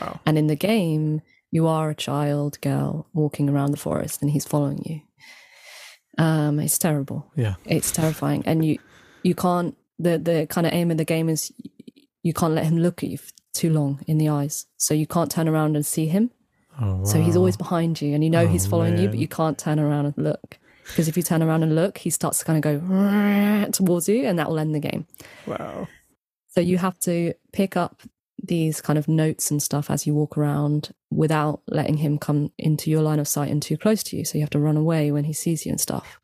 Wow. And in the game, you are a child girl walking around the forest and he's following you. Um, it's terrible. Yeah. It's terrifying. And you you can't, the, the kind of aim of the game is you can't let him look at you too long in the eyes. So you can't turn around and see him. Oh, wow. So he's always behind you and you know oh, he's following man. you, but you can't turn around and look. Because if you turn around and look, he starts to kind of go towards you and that will end the game. Wow. So you have to pick up these kind of notes and stuff as you walk around without letting him come into your line of sight and too close to you. So you have to run away when he sees you and stuff.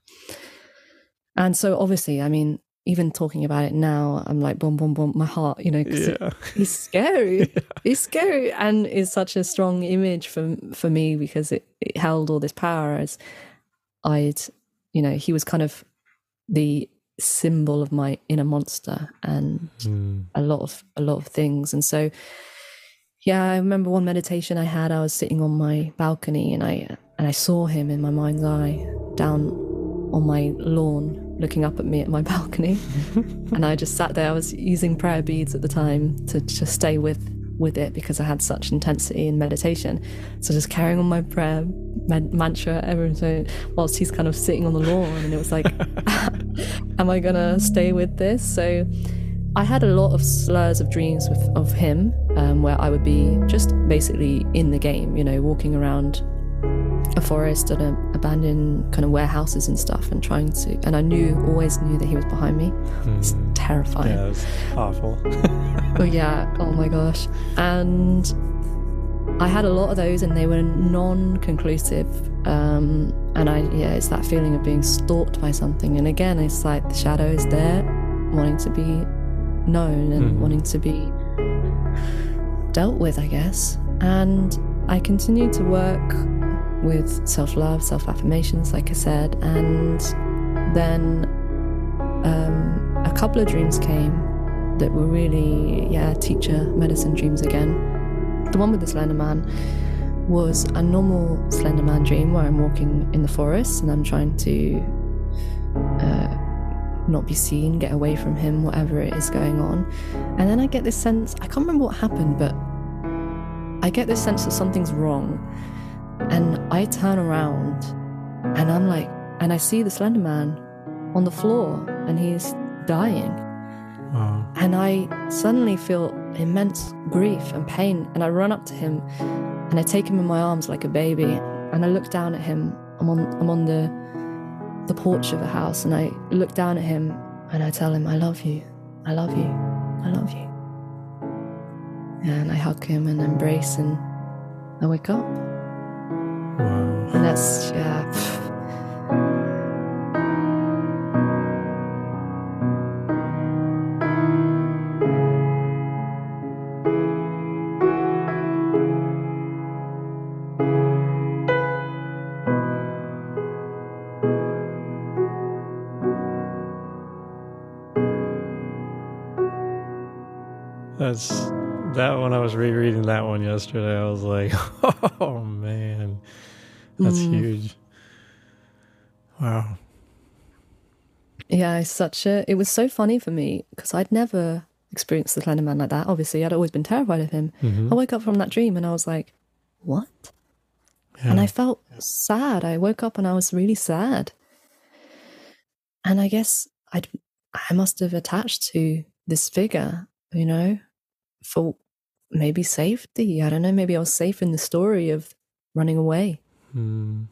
And so obviously, I mean, even talking about it now, I'm like, boom, boom, boom, my heart, you know, because yeah. he's scary. Yeah. He's scary. And is such a strong image for, for me because it, it held all this power as I'd, you know, he was kind of the symbol of my inner monster and mm. a lot of a lot of things. And so yeah, I remember one meditation I had, I was sitting on my balcony and I and I saw him in my mind's eye down on my lawn looking up at me at my balcony. And I just sat there. I was using prayer beads at the time to just stay with with it because I had such intensity in meditation, so just carrying on my prayer mantra everything whilst he's kind of sitting on the lawn. And it was like, am I gonna stay with this? So I had a lot of slurs of dreams with of him um, where I would be just basically in the game, you know, walking around a forest and a, abandoned kind of warehouses and stuff and trying to, and I knew always knew that he was behind me. Mm. It's terrifying. Yeah, it was awful. Oh yeah, oh my gosh. And I had a lot of those and they were non-conclusive. Um, and I, yeah, it's that feeling of being stalked by something. And again, it's like the shadow is there wanting to be known and mm. wanting to be dealt with, I guess. And I continued to work with self-love, self-affirmations, like I said. And then um, a couple of dreams came that were really, yeah, teacher medicine dreams again. The one with the Slender Man was a normal Slender Man dream where I'm walking in the forest and I'm trying to uh, not be seen, get away from him, whatever it is going on. And then I get this sense, I can't remember what happened, but I get this sense that something's wrong. And I turn around and I'm like, and I see the Slender Man on the floor and he's dying. Oh. And I suddenly feel immense grief and pain, and I run up to him and I take him in my arms like a baby, and I look down at him. I'm on I'm on the the porch of the house and I look down at him and I tell him, I love you, I love you. I love you. And I hug him and embrace, and I wake up. Wow. And that's, yeah. That's that one. I was rereading that one yesterday. I was like, oh man, that's mm. huge. Wow. Yeah, it's such a, it was so funny for me because I'd never experienced the Slender Man like that. Obviously, I'd always been terrified of him. Mm-hmm. I woke up from that dream and I was like, what? Yeah. And I felt sad. I woke up and I was really sad. And I guess I'd, I must have attached to this figure, you know, for maybe safety. I don't know. Maybe I was safe in the story of running away. Mm.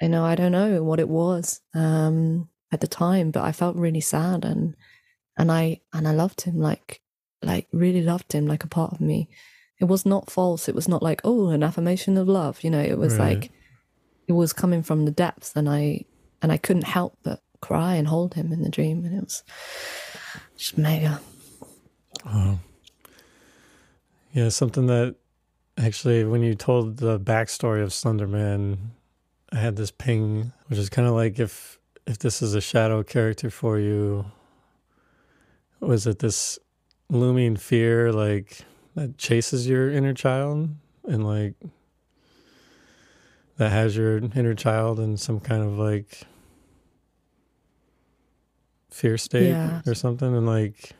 You know, I don't know what it was um, at the time, but I felt really sad, and and I and I loved him, like like really loved him, like a part of me. It was not false. It was not like, oh, an affirmation of love. You know, it was right. like it was coming from the depths, and I and I couldn't help but cry and hold him in the dream, and it was just mega. Wow. Yeah, something that actually, when you told the backstory of Slender Man, I had this ping, which is kind of like if if this is a shadow character for you, was it this looming fear like that chases your inner child and like that has your inner child in some kind of like fear state yeah. or something? And like,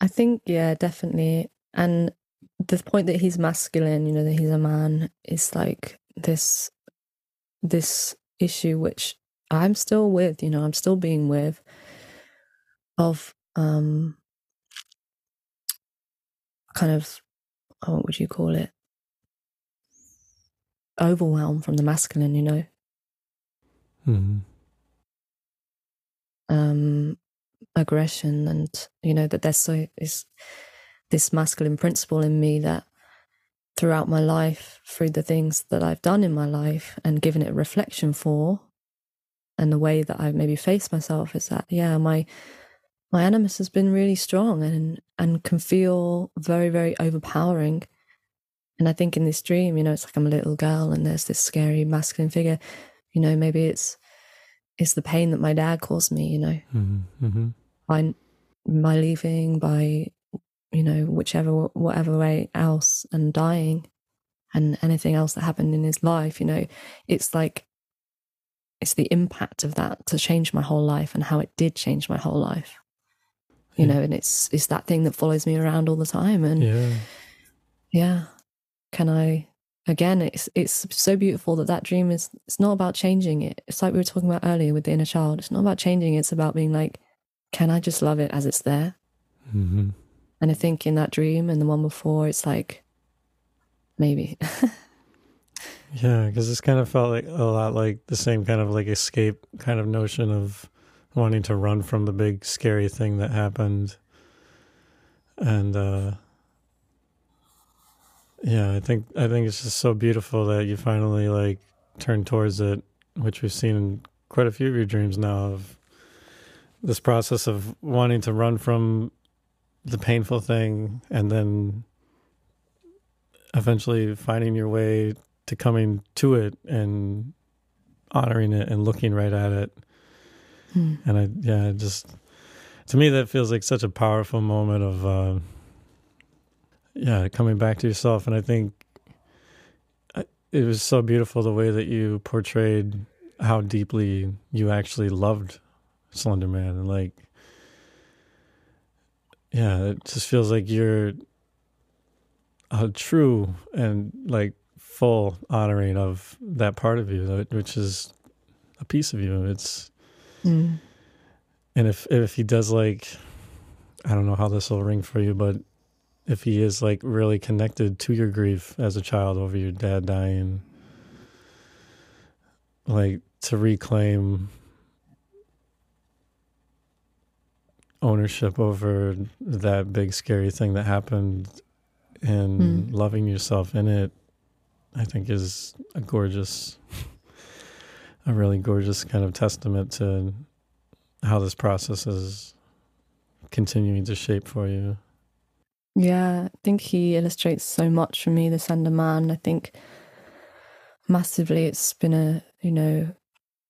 I think, yeah, definitely. And the point that he's masculine, you know, that he's a man, is like this, this issue, which I'm still with, you know, I'm still being with, of um, kind of, oh, what would you call it? Overwhelm from the masculine, you know? Mm-hmm. Um, aggression, and, you know, that there's so, is this masculine principle in me that throughout my life, through the things that I've done in my life and given it reflection for, and the way that I maybe face myself, is that, yeah, my my animus has been really strong and and can feel very, very overpowering. And I think in this dream, you know, it's like I'm a little girl and there's this scary masculine figure. You know, maybe it's it's the pain that my dad caused me, you know, mm-hmm. by my leaving, by, you know, whichever, whatever way else, and dying and anything else that happened in his life, you know, it's like, it's the impact of that to change my whole life and how it did change my whole life, you yeah. know, and it's, it's that thing that follows me around all the time. And yeah, yeah. Can I, again, it's, it's so beautiful that that dream is, it's not about changing it. It's like we were talking about earlier with the inner child. It's not about changing it. It's about being like, can I just love it as it's there? Mm-hmm. And I think in that dream and the one before, it's like, maybe. Yeah, because this kind of felt like a lot like the same kind of like escape kind of notion of wanting to run from the big scary thing that happened. And uh, yeah, I think I think it's just so beautiful that you finally like turn towards it, which we've seen in quite a few of your dreams now, of this process of wanting to run from the painful thing and then eventually finding your way to coming to it and honoring it and looking right at it. Mm. And I, yeah, just, to me, that feels like such a powerful moment of, uh, yeah, coming back to yourself. And I think it was so beautiful the way that you portrayed how deeply you actually loved Slender Man, and like, yeah, it just feels like you're a true and like full honoring of that part of you, which is a piece of you. It's mm. and if if he does, like, I don't know how this will ring for you, but if he is like really connected to your grief as a child over your dad dying, like to reclaim ownership over that big scary thing that happened and mm. loving yourself in it, I think is a gorgeous, a really gorgeous kind of testament to how this process is continuing to shape for you. Yeah, I think he illustrates so much for me, the Slender Man. I think massively it's been a, you know,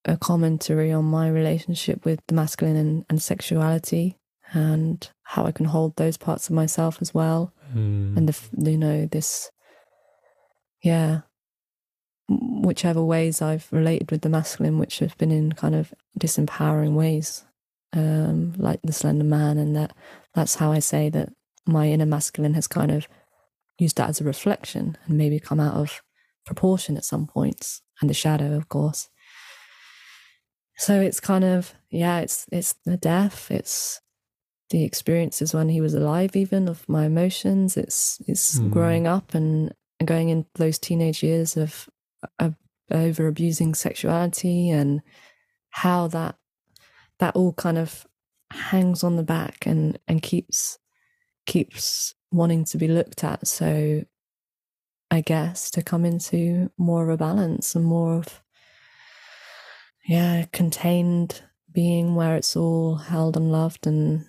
a commentary on my relationship with the masculine and, and sexuality and how I can hold those parts of myself as well. Mm. And, the you know, this, yeah, whichever ways I've related with the masculine, which have been in kind of disempowering ways, um, like the Slender Man. And that that's how I say that my inner masculine has kind of used that as a reflection and maybe come out of proportion at some points, and the shadow, of course. So it's kind of, yeah, it's it's the death, it's the experiences when he was alive, even of my emotions. It's it's mm. growing up and going into those teenage years of, of over abusing sexuality, and how that that all kind of hangs on the back and and keeps keeps wanting to be looked at. So I guess to come into more of a balance and more of, yeah, contained being where it's all held and loved and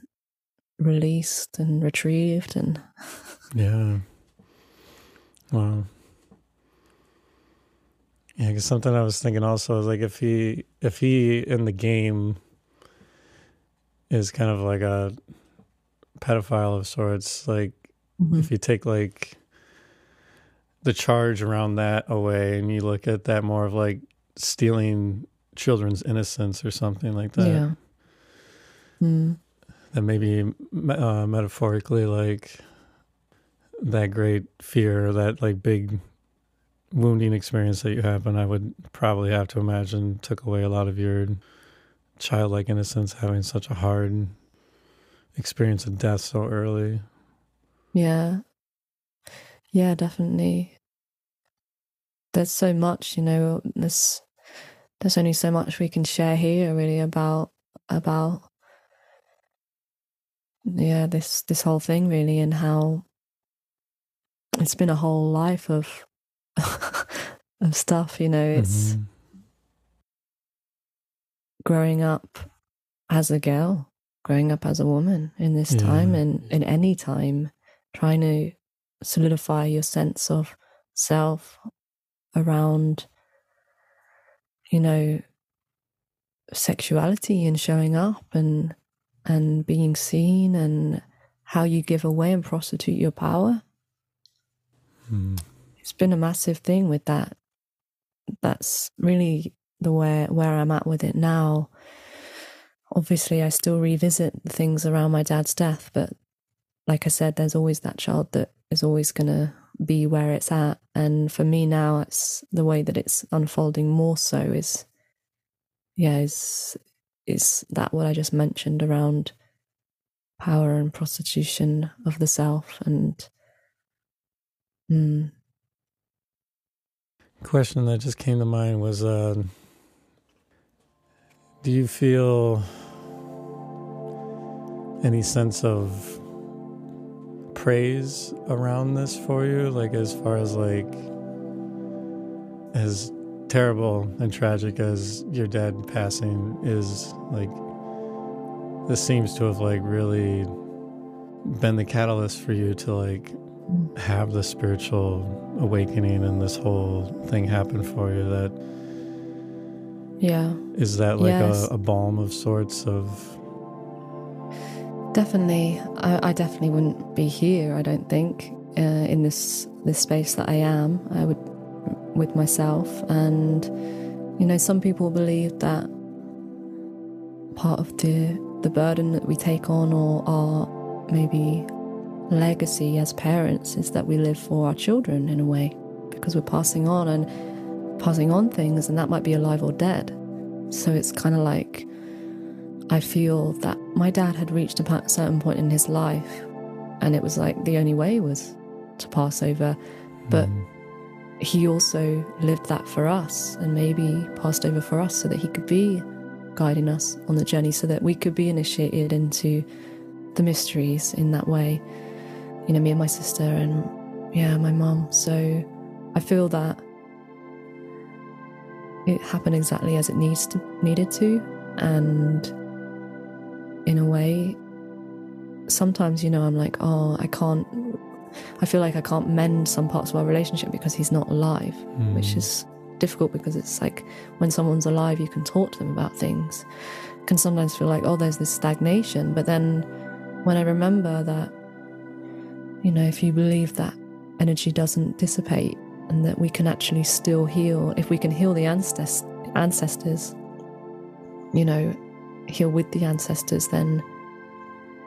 released and retrieved. And yeah. Wow. Yeah, because something I was thinking also is like, if he if he in the game is kind of like a pedophile of sorts, like mm-hmm. if you take like the charge around that away and you look at that more of like stealing children's innocence or something like that, yeah. mm. that maybe uh, metaphorically, like that great fear, that like big wounding experience that you have, and I would probably have to imagine took away a lot of your childlike innocence, having such a hard experience of death so early. Yeah. Yeah, definitely. There's so much, you know, there's, there's only so much we can share here really about, about, yeah, this, this whole thing really, and how it's been a whole life of, of stuff, you know, it's mm-hmm. growing up as a girl, growing up as a woman in this yeah. time and in any time, trying to solidify your sense of self around, you know, sexuality and showing up and and being seen, and how you give away and prostitute your power. Mm. It's been a massive thing with that. That's really the where where I'm at with it now. Obviously, I still revisit the things around my dad's death, but like I said, there's always that child that is always going to be where it's at. And for me now, it's the way that it's unfolding more so is, yeah, is, is that what I just mentioned around power and prostitution of the self. And mm. question that just came to mind was, uh, do you feel any sense of praise around this for you, like as far as like as terrible and tragic as your dad passing is, like this seems to have like really been the catalyst for you to like have the spiritual awakening and this whole thing happen for you? That yeah is that like yes. a, a balm of sorts of Definitely, I, I definitely wouldn't be here, I don't think, uh, in this this space that I am, I would, with myself. And, you know, some people believe that part of the, the burden that we take on, or our maybe legacy as parents, is that we live for our children in a way, because we're passing on and passing on things, and that might be alive or dead. So it's kind of like, I feel that my dad had reached a certain point in his life, and it was like the only way was to pass over. But mm. he also lived that for us, and maybe passed over for us so that he could be guiding us on the journey, so that we could be initiated into the mysteries in that way, you know, me and my sister and, yeah, my mum. So I feel that it happened exactly as it needs to, needed to. And in a way, sometimes, you know, I'm like, oh, I can't, I feel like I can't mend some parts of our relationship because he's not alive, mm. which is difficult because it's like when someone's alive, you can talk to them about things. I can sometimes feel like, oh, there's this stagnation. But then when I remember that, you know, if you believe that energy doesn't dissipate and that we can actually still heal, if we can heal the ancest- ancestors, you know, heal with the ancestors, then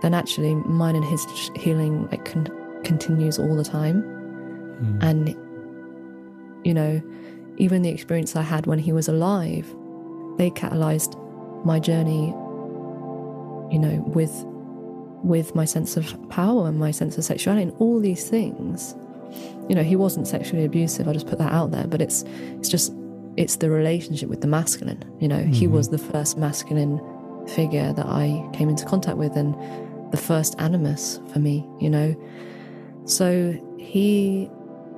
then actually mine and his healing like con- continues all the time. Mm. And, you know, even the experience I had when he was alive, they catalyzed my journey, you know, with with my sense of power and my sense of sexuality and all these things. You know, he wasn't sexually abusive, I'll just put that out there, but it's it's just, it's the relationship with the masculine, you know. Mm-hmm. He was the first masculine figure that I came into contact with and the first animus for me, you know. So he,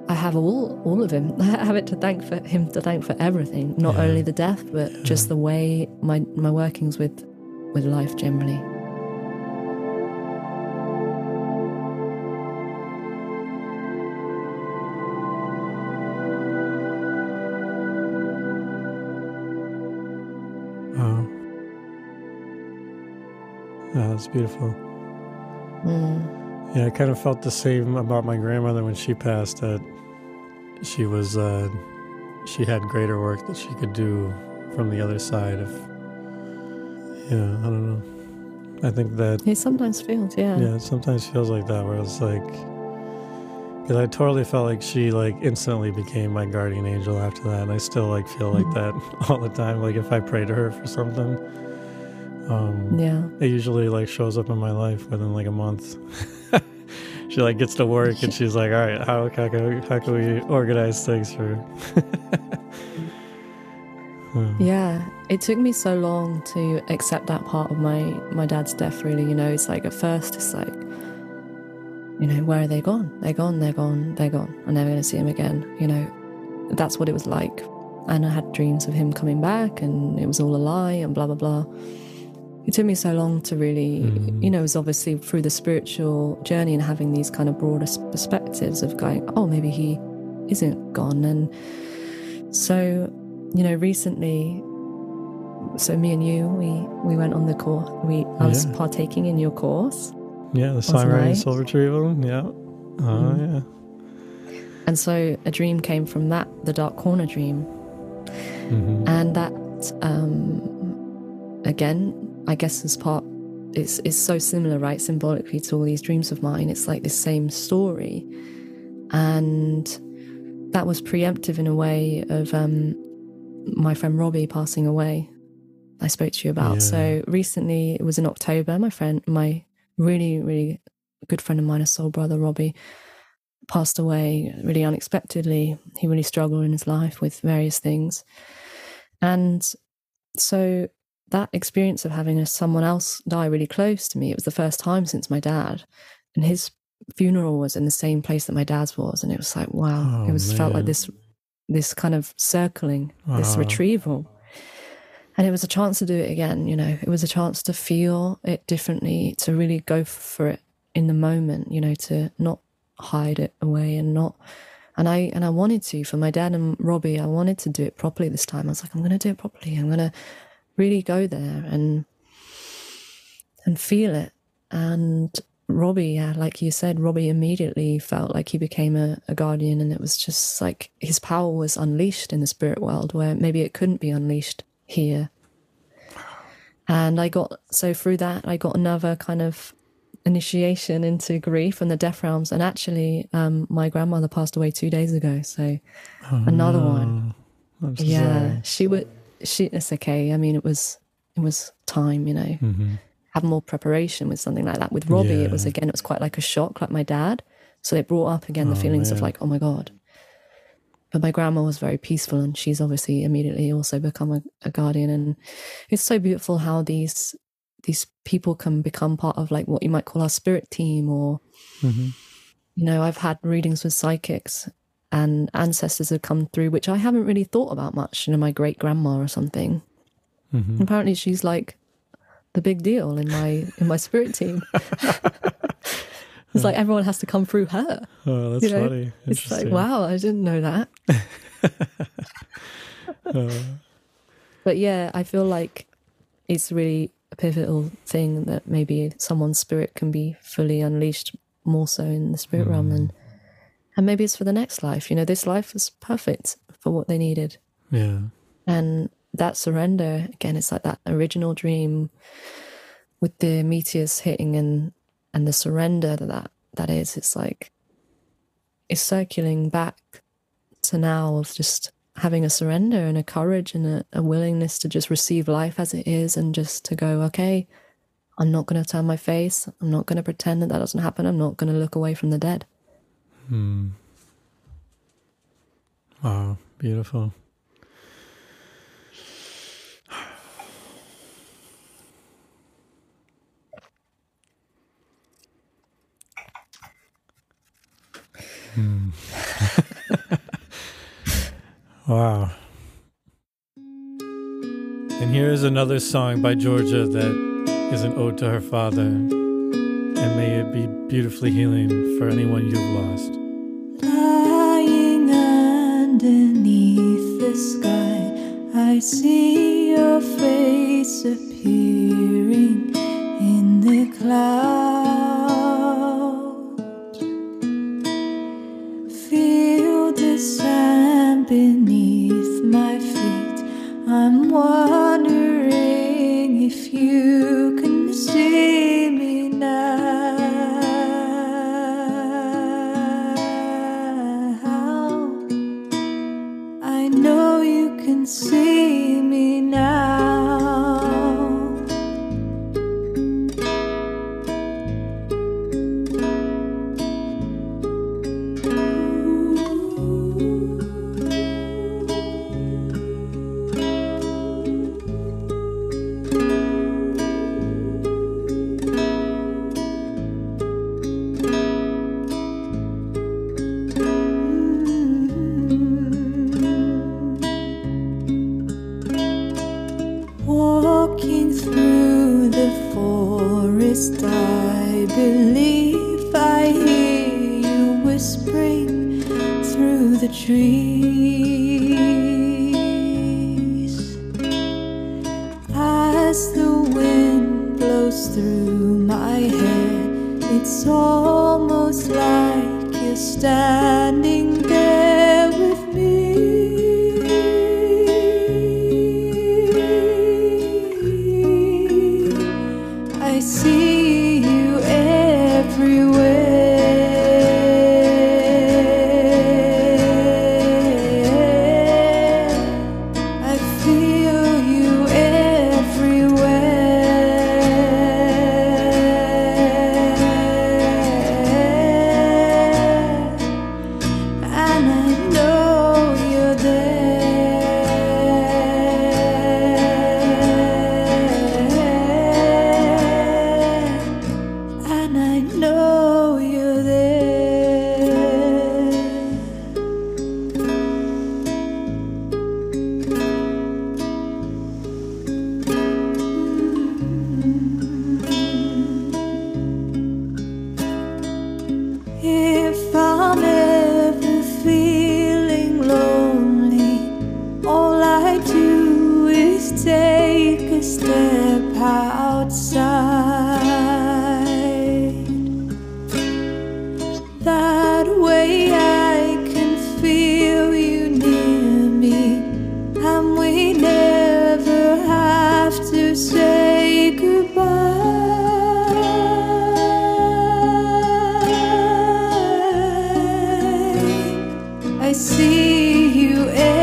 I have all all of him. I have it to thank for him to thank for everything, not yeah. only the death, but yeah. just the way my my workings with with life generally. It's beautiful. Mm. Yeah, I kind of felt the same about my grandmother when she passed, that she was uh, she had greater work that she could do from the other side of, yeah, I don't know. I think that it sometimes feels, yeah. Yeah, it sometimes feels like that, where it's like, because I totally felt like she like instantly became my guardian angel after that, and I still like feel like mm. that all the time. Like if I pray to her for something, Um, yeah, it usually like shows up in my life within like a month. She like gets to work and she's like, all right, how, how, can, how can we organize things for hmm. Yeah, it took me so long to accept that part of my, my dad's death, really, you know. It's like at first it's like, you know, where are they gone? They're gone, they're gone, they're gone. I'm never going to see him again, you know. That's what it was like. And I had dreams of him coming back and it was all a lie and blah, blah, blah. It took me so long to really, mm. you know, it was obviously through the spiritual journey and having these kind of broader perspectives of going, oh, maybe he isn't gone. And so, you know, recently, so me and you, we, we went on the course. We I was yeah. partaking in your course. Yeah, the songwriting and soul retrieval. Yeah. Oh, mm. yeah. And so a dream came from that, the dark corner dream. Mm-hmm. And that, um, again, I guess this part is is so similar, right, symbolically to all these dreams of mine. It's like this same story, and that was preemptive in a way of um, my friend Robbie passing away. I spoke to you about. Yeah. So recently, it was in October. My friend, my really really good friend of mine, a soul brother, Robbie, passed away really unexpectedly. He really struggled in his life with various things, and so. That experience of having someone else die really close to me, it was the first time since my dad, and his funeral was in the same place that my dad's was, and it was like, wow, oh, it was man. felt like this this kind of circling, wow. this retrieval. And it was a chance to do it again, you know. It was a chance to feel it differently, to really go for it in the moment, you know, to not hide it away and not... And I and I wanted to, for my dad and Robbie, I wanted to do it properly this time. I was like, I'm going to do it properly. I'm going to... really go there and and feel it. And Robbie, yeah, like you said, Robbie immediately felt like he became a, a guardian, and it was just like his power was unleashed in the spirit world where maybe it couldn't be unleashed here. And I got, so through that, I got another kind of initiation into grief and the death realms. And actually, um, my grandmother passed away two days ago, so oh, another no. one. I'm so yeah, sorry. she would. She, it's okay. I mean, it was it was time, you know. Mm-hmm. Have more preparation with something like that. With Robbie, yeah. it was again, it was quite like a shock, like my dad. So it brought up again the oh, feelings man. of like, oh my God. But my grandma was very peaceful, and she's obviously immediately also become a, a guardian. And it's so beautiful how these these people can become part of like what you might call our spirit team, or, mm-hmm. you know, I've had readings with psychics and ancestors have come through, which I haven't really thought about much, you know, my great grandma or something. Mm-hmm. Apparently she's like the big deal in my, in my spirit team. It's like everyone has to come through her. Oh, that's you know? funny. It's like, wow, I didn't know that. oh. But yeah, I feel like it's really a pivotal thing that maybe someone's spirit can be fully unleashed more so in the spirit mm. realm. And, and maybe it's for the next life. You know, this life was perfect for what they needed. Yeah. And that surrender, again, it's like that original dream with the meteors hitting and And the surrender that, that that is, it's like, it's circling back to now of just having a surrender and a courage and a, a willingness to just receive life as it is, and just to go, okay, I'm not going to turn my face. I'm not going to pretend that that doesn't happen. I'm not going to look away from the dead. Hmm. Wow, beautiful. Hmm. Wow. And here is another song by Georgia that is an ode to her father, and may it be beautifully healing for anyone you've lost. Lying underneath the sky, I see your face appearing in the clouds. Sand beneath my feet, I'm wondering if you can see me now. I know you can see me now. Everywhere.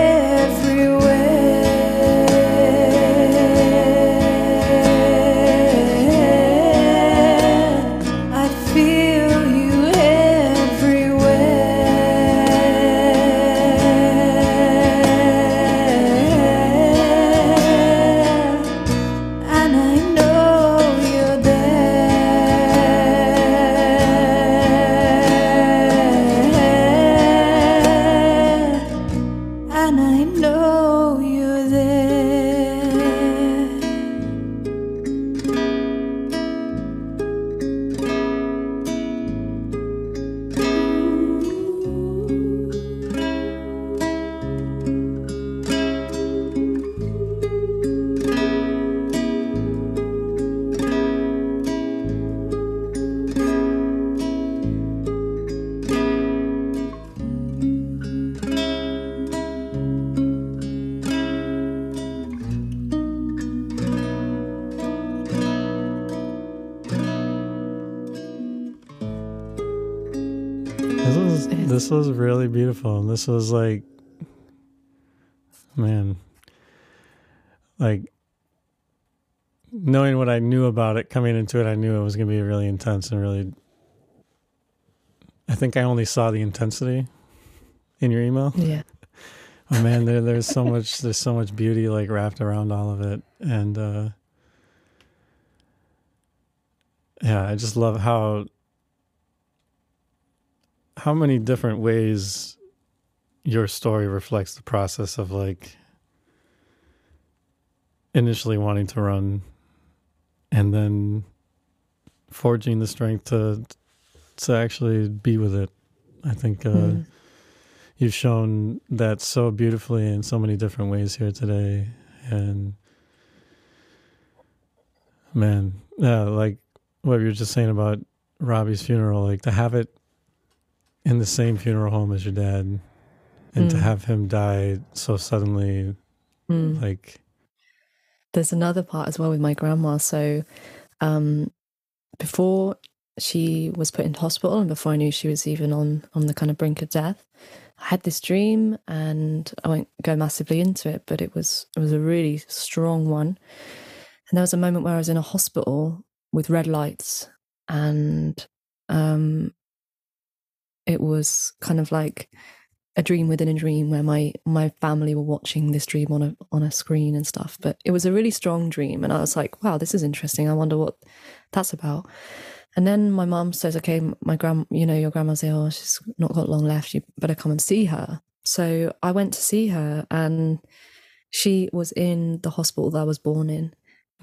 this was really beautiful. And this was like, man, like knowing what I knew about it, coming into it, I knew it was going to be really intense and really, I think I only saw the intensity in your email. Yeah. Oh man, there, there's so much, there's so much beauty like wrapped around all of it. And, uh, yeah, I just love how, how many different ways your story reflects the process of like initially wanting to run and then forging the strength to, to actually be with it. I think, uh, mm. You've shown that so beautifully in so many different ways here today. And man, yeah, like what you were just saying about Robbie's funeral, like to have it in the same funeral home as your dad and mm. to have him die so suddenly, mm. like. There's another part as well with my grandma. So um, before she was put into hospital and before I knew she was even on, on the kind of brink of death, I had this dream, and I won't go massively into it, but it was it was a really strong one. And there was a moment where I was in a hospital with red lights, and um, it was kind of like a dream within a dream where my my family were watching this dream on a on a screen and stuff. But it was a really strong dream, and I was like, wow, this is interesting. I wonder what that's about. And then my mum says, okay, my grand, you know, your grandma's ill, she's not got long left, you better come and see her. So I went to see her, and she was in the hospital that I was born in.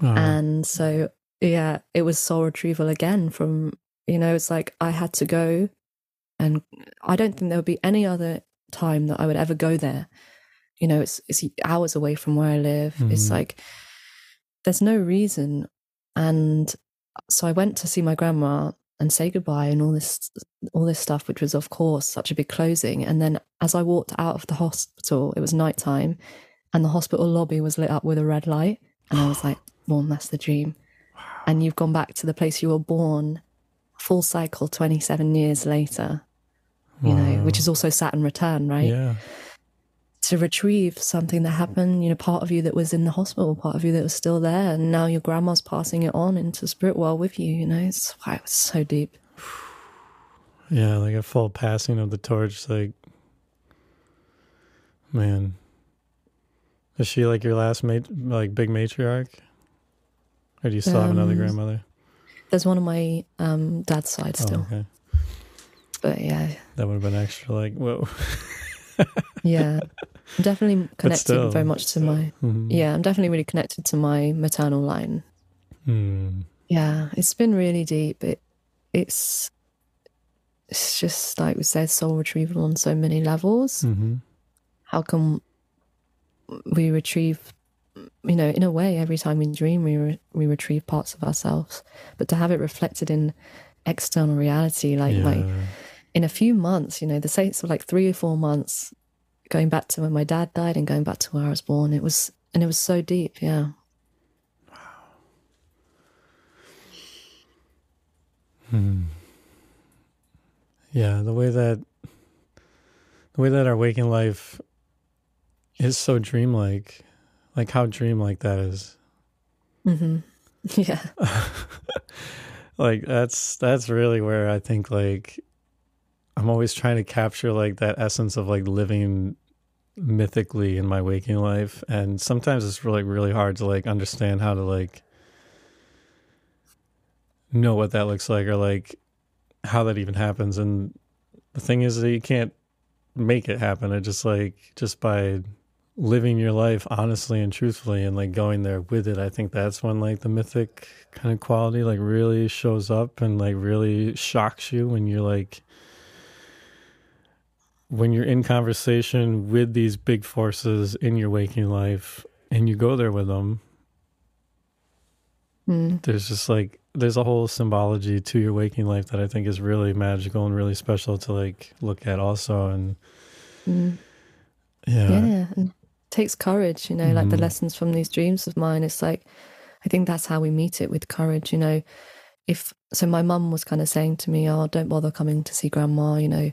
Uh-huh. And so, yeah, it was soul retrieval again from, you know, it's like I had to go, and I don't think there would be any other time that I would ever go there. You know, it's, it's hours away from where I live. Mm-hmm. It's like, there's no reason. And so I went to see my grandma and say goodbye and all this, all this stuff, which was of course such a big closing. And then as I walked out of the hospital, it was nighttime, and the hospital lobby was lit up with a red light. And I was like, well, that's the dream. Wow. And you've gone back to the place you were born, full cycle, twenty-seven years later, you wow. know, which is also Saturn return, right? Yeah. To retrieve something that happened, you know, part of you that was in the hospital, part of you that was still there, and now your grandma's passing it on into spirit world with you, you know. It's why it was so deep. Yeah, like a full passing of the torch, like, man. Is she like your last mate, like big matriarch? Or do you still um, have another grandmother? There's one on my um, dad's side still. Oh, okay. But yeah. That would have been extra like, whoa. Yeah. I'm definitely connected still, very much to my mm-hmm. yeah I'm definitely really connected to my maternal line. mm. Yeah, it's been really deep. It it's it's just like we said, soul retrieval on so many levels. Mm-hmm. How can we retrieve, you know, in a way every time we dream we, re- we retrieve parts of ourselves, but to have it reflected in external reality, like yeah. like in a few months, you know, the saints were like three or four months going back to when my dad died and going back to where I was born. It was, and it was so deep. Yeah. Wow. Hmm. Yeah. The way that, the way that our waking life is so dreamlike, like how dreamlike that is. Mm-hmm. Yeah. Like that's, that's really where I think like, I'm always trying to capture like that essence of like living mythically in my waking life. And sometimes it's really, really hard to like understand how to like know what that looks like or like how that even happens. And the thing is that you can't make it happen. It just like, just by living your life honestly and truthfully and like going there with it, I think that's when like the mythic kind of quality like really shows up and like really shocks you when you're like, when you're in conversation with these big forces in your waking life and you go there with them, mm. there's just like, there's a whole symbology to your waking life that I think is really magical and really special to like look at also. And mm. yeah. yeah, it takes courage, you know, like mm. the lessons from these dreams of mine. It's like, I think that's how we meet it, with courage, you know. If, so my mum was kind of saying to me, oh, don't bother coming to see grandma, you know,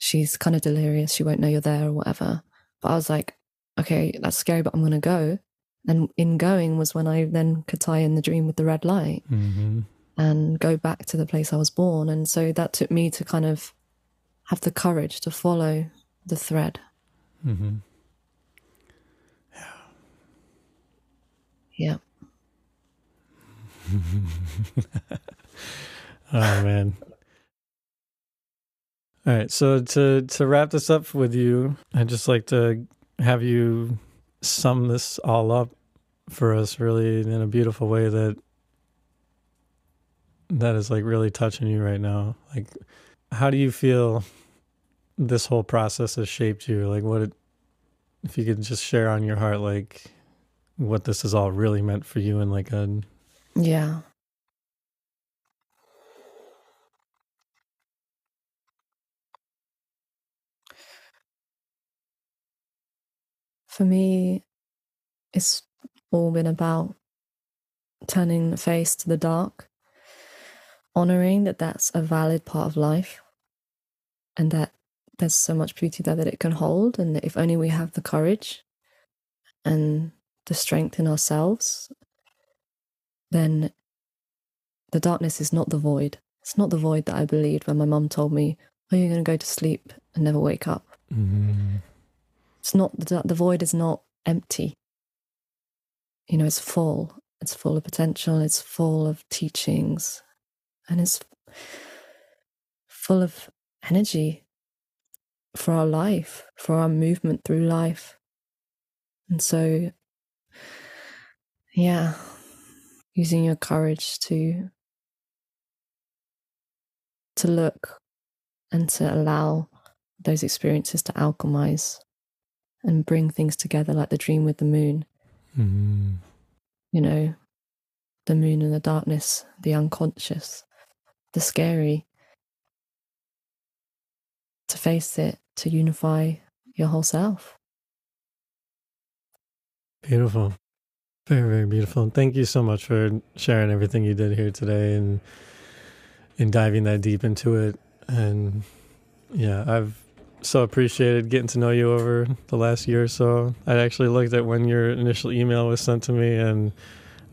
she's kind of delirious, she won't know you're there or whatever. But I was like, okay, that's scary, but I'm going to go. And in going was when I then could tie in the dream with the red light mm-hmm. and go back to the place I was born. And so that took me to kind of have the courage to follow the thread. Mm-hmm. Yeah. Oh, man. All right. So to, to wrap this up with you, I'd just like to have you sum this all up for us really in a beautiful way that that is like really touching you right now. Like, how do you feel this whole process has shaped you? Like, what it, if you could just share on your heart, like what this has all really meant for you and like a... Yeah. For me, it's all been about turning the face to the dark, honoring that that's a valid part of life and that there's so much beauty there that it can hold, and that if only we have the courage and the strength in ourselves, then the darkness is not the void. It's not the void that I believed when my mum told me, oh, you're going to go to sleep and never wake up. Mm-hmm. It's not, the, the void is not empty. You know, it's full. It's full of potential. It's full of teachings. And it's full of energy for our life, for our movement through life. And so, yeah, using your courage to to look and to allow those experiences to alchemize and bring things together, like the dream with the moon. Mm-hmm. You know, the moon and the darkness, the unconscious, the scary. To face it, to unify your whole self. Beautiful. Very, very beautiful. And thank you so much for sharing everything you did here today and and diving that deep into it. And yeah, I've so appreciated getting to know you over the last year or so. I actually looked at when your initial email was sent to me and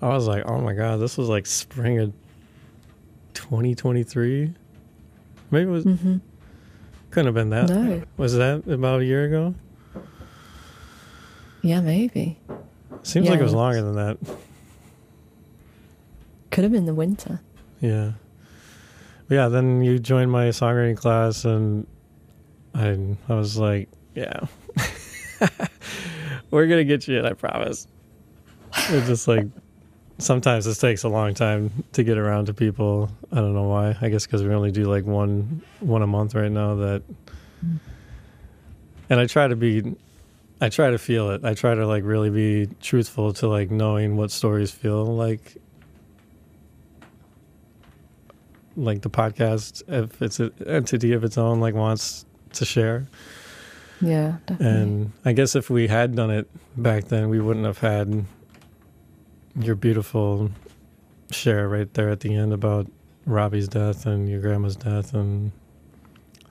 I was like, oh my God, this was like spring of twenty twenty-three. Maybe it was, mm-hmm. couldn't have been that. No. Was that about a year ago? Yeah, maybe. Seems yeah, like it was longer than that. Could have been the winter. Yeah. Yeah, then you joined my songwriting class and I I was like, yeah, we're going to get you in, I promise. It's just like, sometimes this takes a long time to get around to people. I don't know why. I guess because we only do like one, one a month right now. That, and I try to be, I try to feel it. I try to like really be truthful to like knowing what stories feel like. Like the podcast, if it's an entity of its own, like wants to share. Yeah, definitely. And I guess if we had done it back then, we wouldn't have had your beautiful share right there at the end about Robbie's death and your grandma's death. And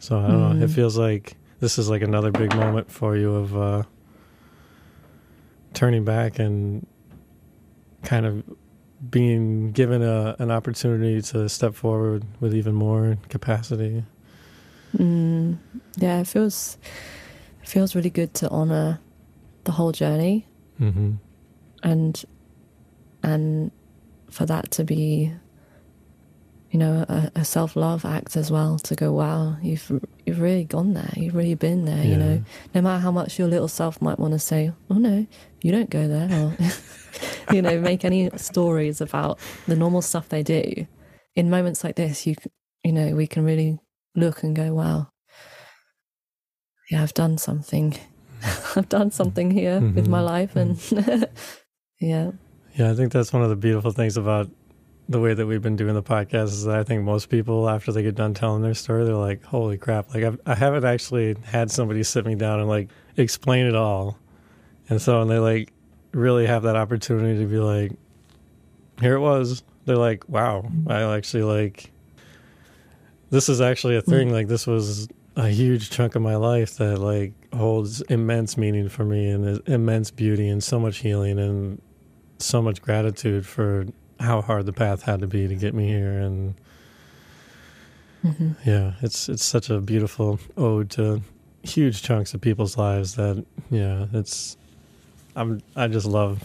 so I don't mm. know, it feels like this is like another big moment for you of uh, turning back and kind of being given a, an opportunity to step forward with even more capacity. Mm, yeah, it feels it feels really good to honor the whole journey, mm-hmm. and and for that to be, you know, a, a self-love act as well. To go, wow, you've you've really gone there. You've really been there. Yeah. You know, no matter how much your little self might want to say, oh no, you don't go there, or you know, make any stories about the normal stuff they do. In moments like this, you you know, we can really look and go, wow, yeah, I've done something. I've done something here mm-hmm. with my life. And yeah. Yeah, I think that's one of the beautiful things about the way that we've been doing the podcast is that I think most people, after they get done telling their story, they're like, holy crap. Like I've, I haven't actually had somebody sit me down and like explain it all. And so when they like really have that opportunity to be like, here it was, they're like, wow, I actually like... This is actually a thing. Like this was a huge chunk of my life that like holds immense meaning for me and immense beauty and so much healing and so much gratitude for how hard the path had to be to get me here. And mm-hmm. yeah, it's it's such a beautiful ode to huge chunks of people's lives that, yeah, it's, I'm, I just love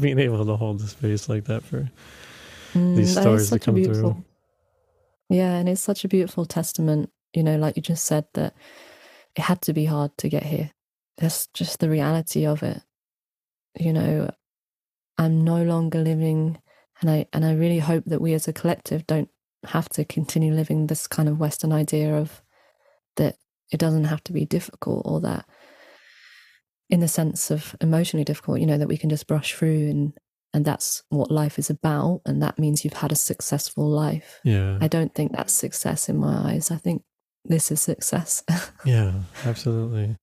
being able to hold the space like that for mm, these stories to come beautiful, through. Yeah, and it's such a beautiful testament, you know, like you just said, that it had to be hard to get here. That's just the reality of it. You know, I'm no longer living, and I and I really hope that we as a collective don't have to continue living this kind of Western idea of that it doesn't have to be difficult, or that in the sense of emotionally difficult, you know, that we can just brush through and and that's what life is about, and that means you've had a successful life. Yeah. I don't think that's success in my eyes. I think this is success. Yeah, absolutely.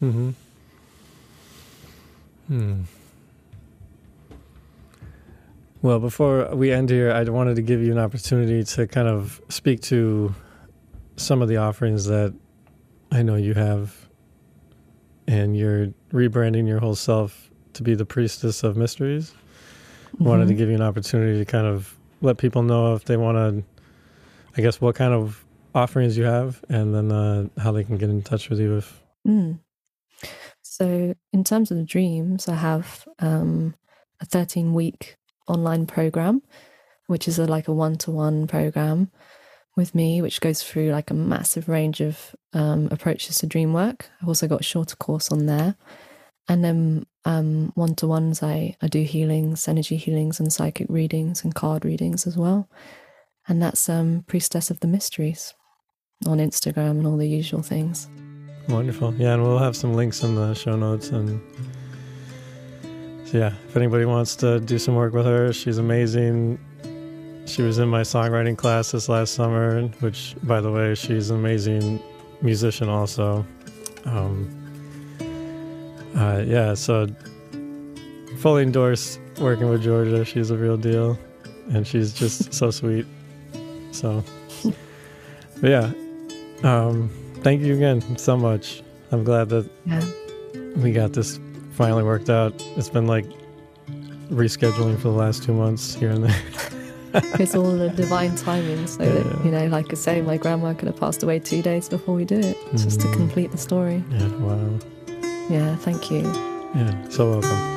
Mm-hmm. Hmm. Well, before we end here, I wanted to give you an opportunity to kind of speak to some of the offerings that I know you have, and you're rebranding your whole self to be the Priestess of Mysteries. Mm-hmm. Wanted to give you an opportunity to kind of let people know if they want to, I guess, what kind of offerings you have, and then uh, how they can get in touch with you. If mm. So in terms of the dreams, I have um, a thirteen-week online program, which is a, like a one-to-one program with me, which goes through like a massive range of um, approaches to dream work. I've also got a shorter course on there. And then um, one-to-ones, I, I do healings, energy healings and psychic readings and card readings as well. And that's um, Priestess of the Mysteries on Instagram and all the usual things. Wonderful. Yeah, and we'll have some links in the show notes. And so, yeah, if anybody wants to do some work with her, she's amazing. She was in my songwriting class this last summer, which, by the way, she's an amazing musician also. Um, uh, yeah, so fully endorse working with Georgia. She's a real deal, and she's just so sweet. So, but yeah, um, thank you again so much. I'm glad that yeah. we got this finally worked out. It's been like rescheduling for the last two months here and there. It's all a divine timing, so yeah, that, you know, like I say, my grandma could have passed away two days before we do it, just mm-hmm. to complete the story. Yeah, wow. Yeah, thank you. Yeah, so welcome.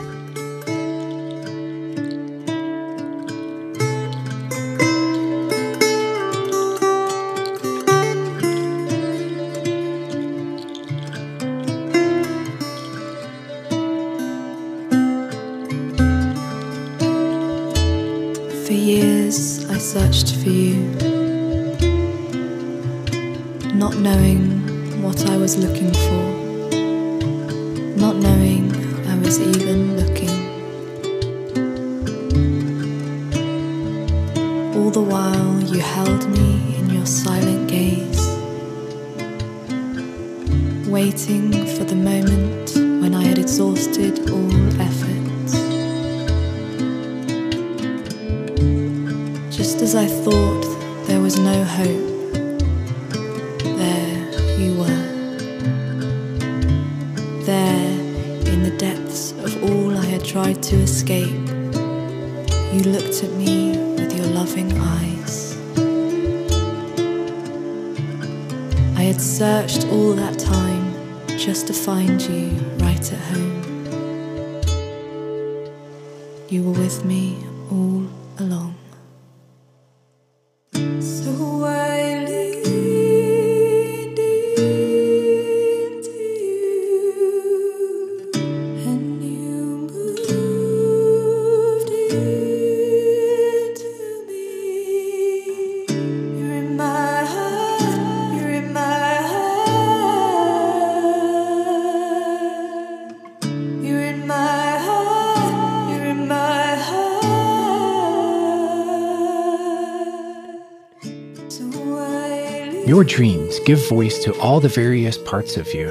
Your dreams give voice to all the various parts of you,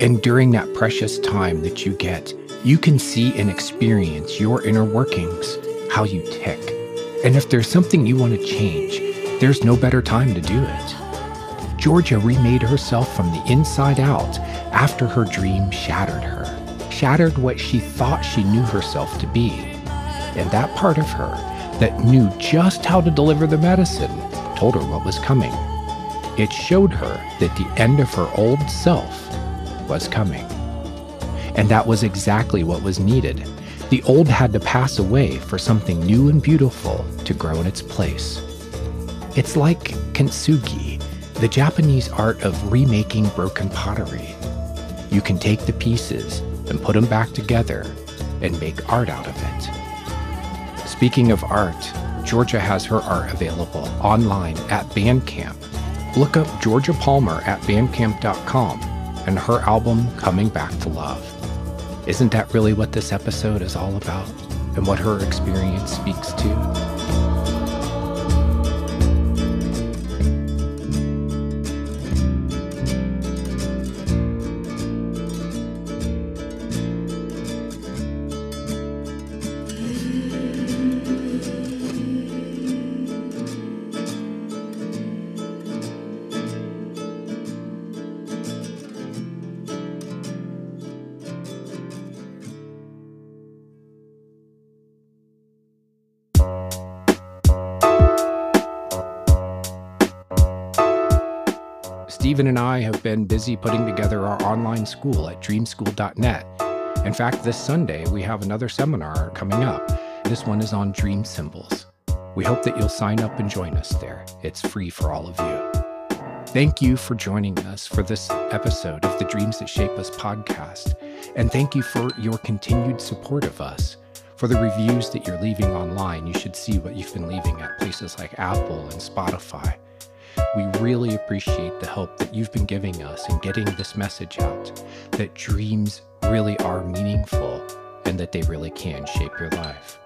and during that precious time that you get, you can see and experience your inner workings, how you tick. And if there's something you want to change, there's no better time to do it. Georgia remade herself from the inside out after her dream shattered her, shattered what she thought she knew herself to be. And that part of her that knew just how to deliver the medicine told her what was coming. It showed her that the end of her old self was coming. And that was exactly what was needed. The old had to pass away for something new and beautiful to grow in its place. It's like kintsugi, the Japanese art of remaking broken pottery. You can take the pieces and put them back together and make art out of it. Speaking of art, Georgia has her art available online at Bandcamp. Look up Georgia Palmer at bandcamp dot com and her album, Coming Back to Love. Isn't that really what this episode is all about, and what her experience speaks to? Steven and I have been busy putting together our online school at dream school dot net. In fact, this Sunday, we have another seminar coming up. This one is on dream symbols. We hope that you'll sign up and join us there. It's free for all of you. Thank you for joining us for this episode of the Dreams That Shape Us podcast. And thank you for your continued support of us. For the reviews that you're leaving online, you should see what you've been leaving at places like Apple and Spotify. We really appreciate the help that you've been giving us in getting this message out, that dreams really are meaningful and that they really can shape your life.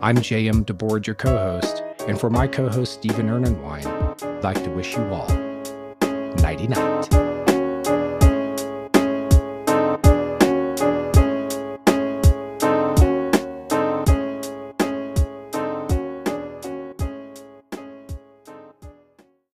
I'm J M Debord, your co-host, and for my co-host, Steve Ernenwein, I'd like to wish you all nighty-night.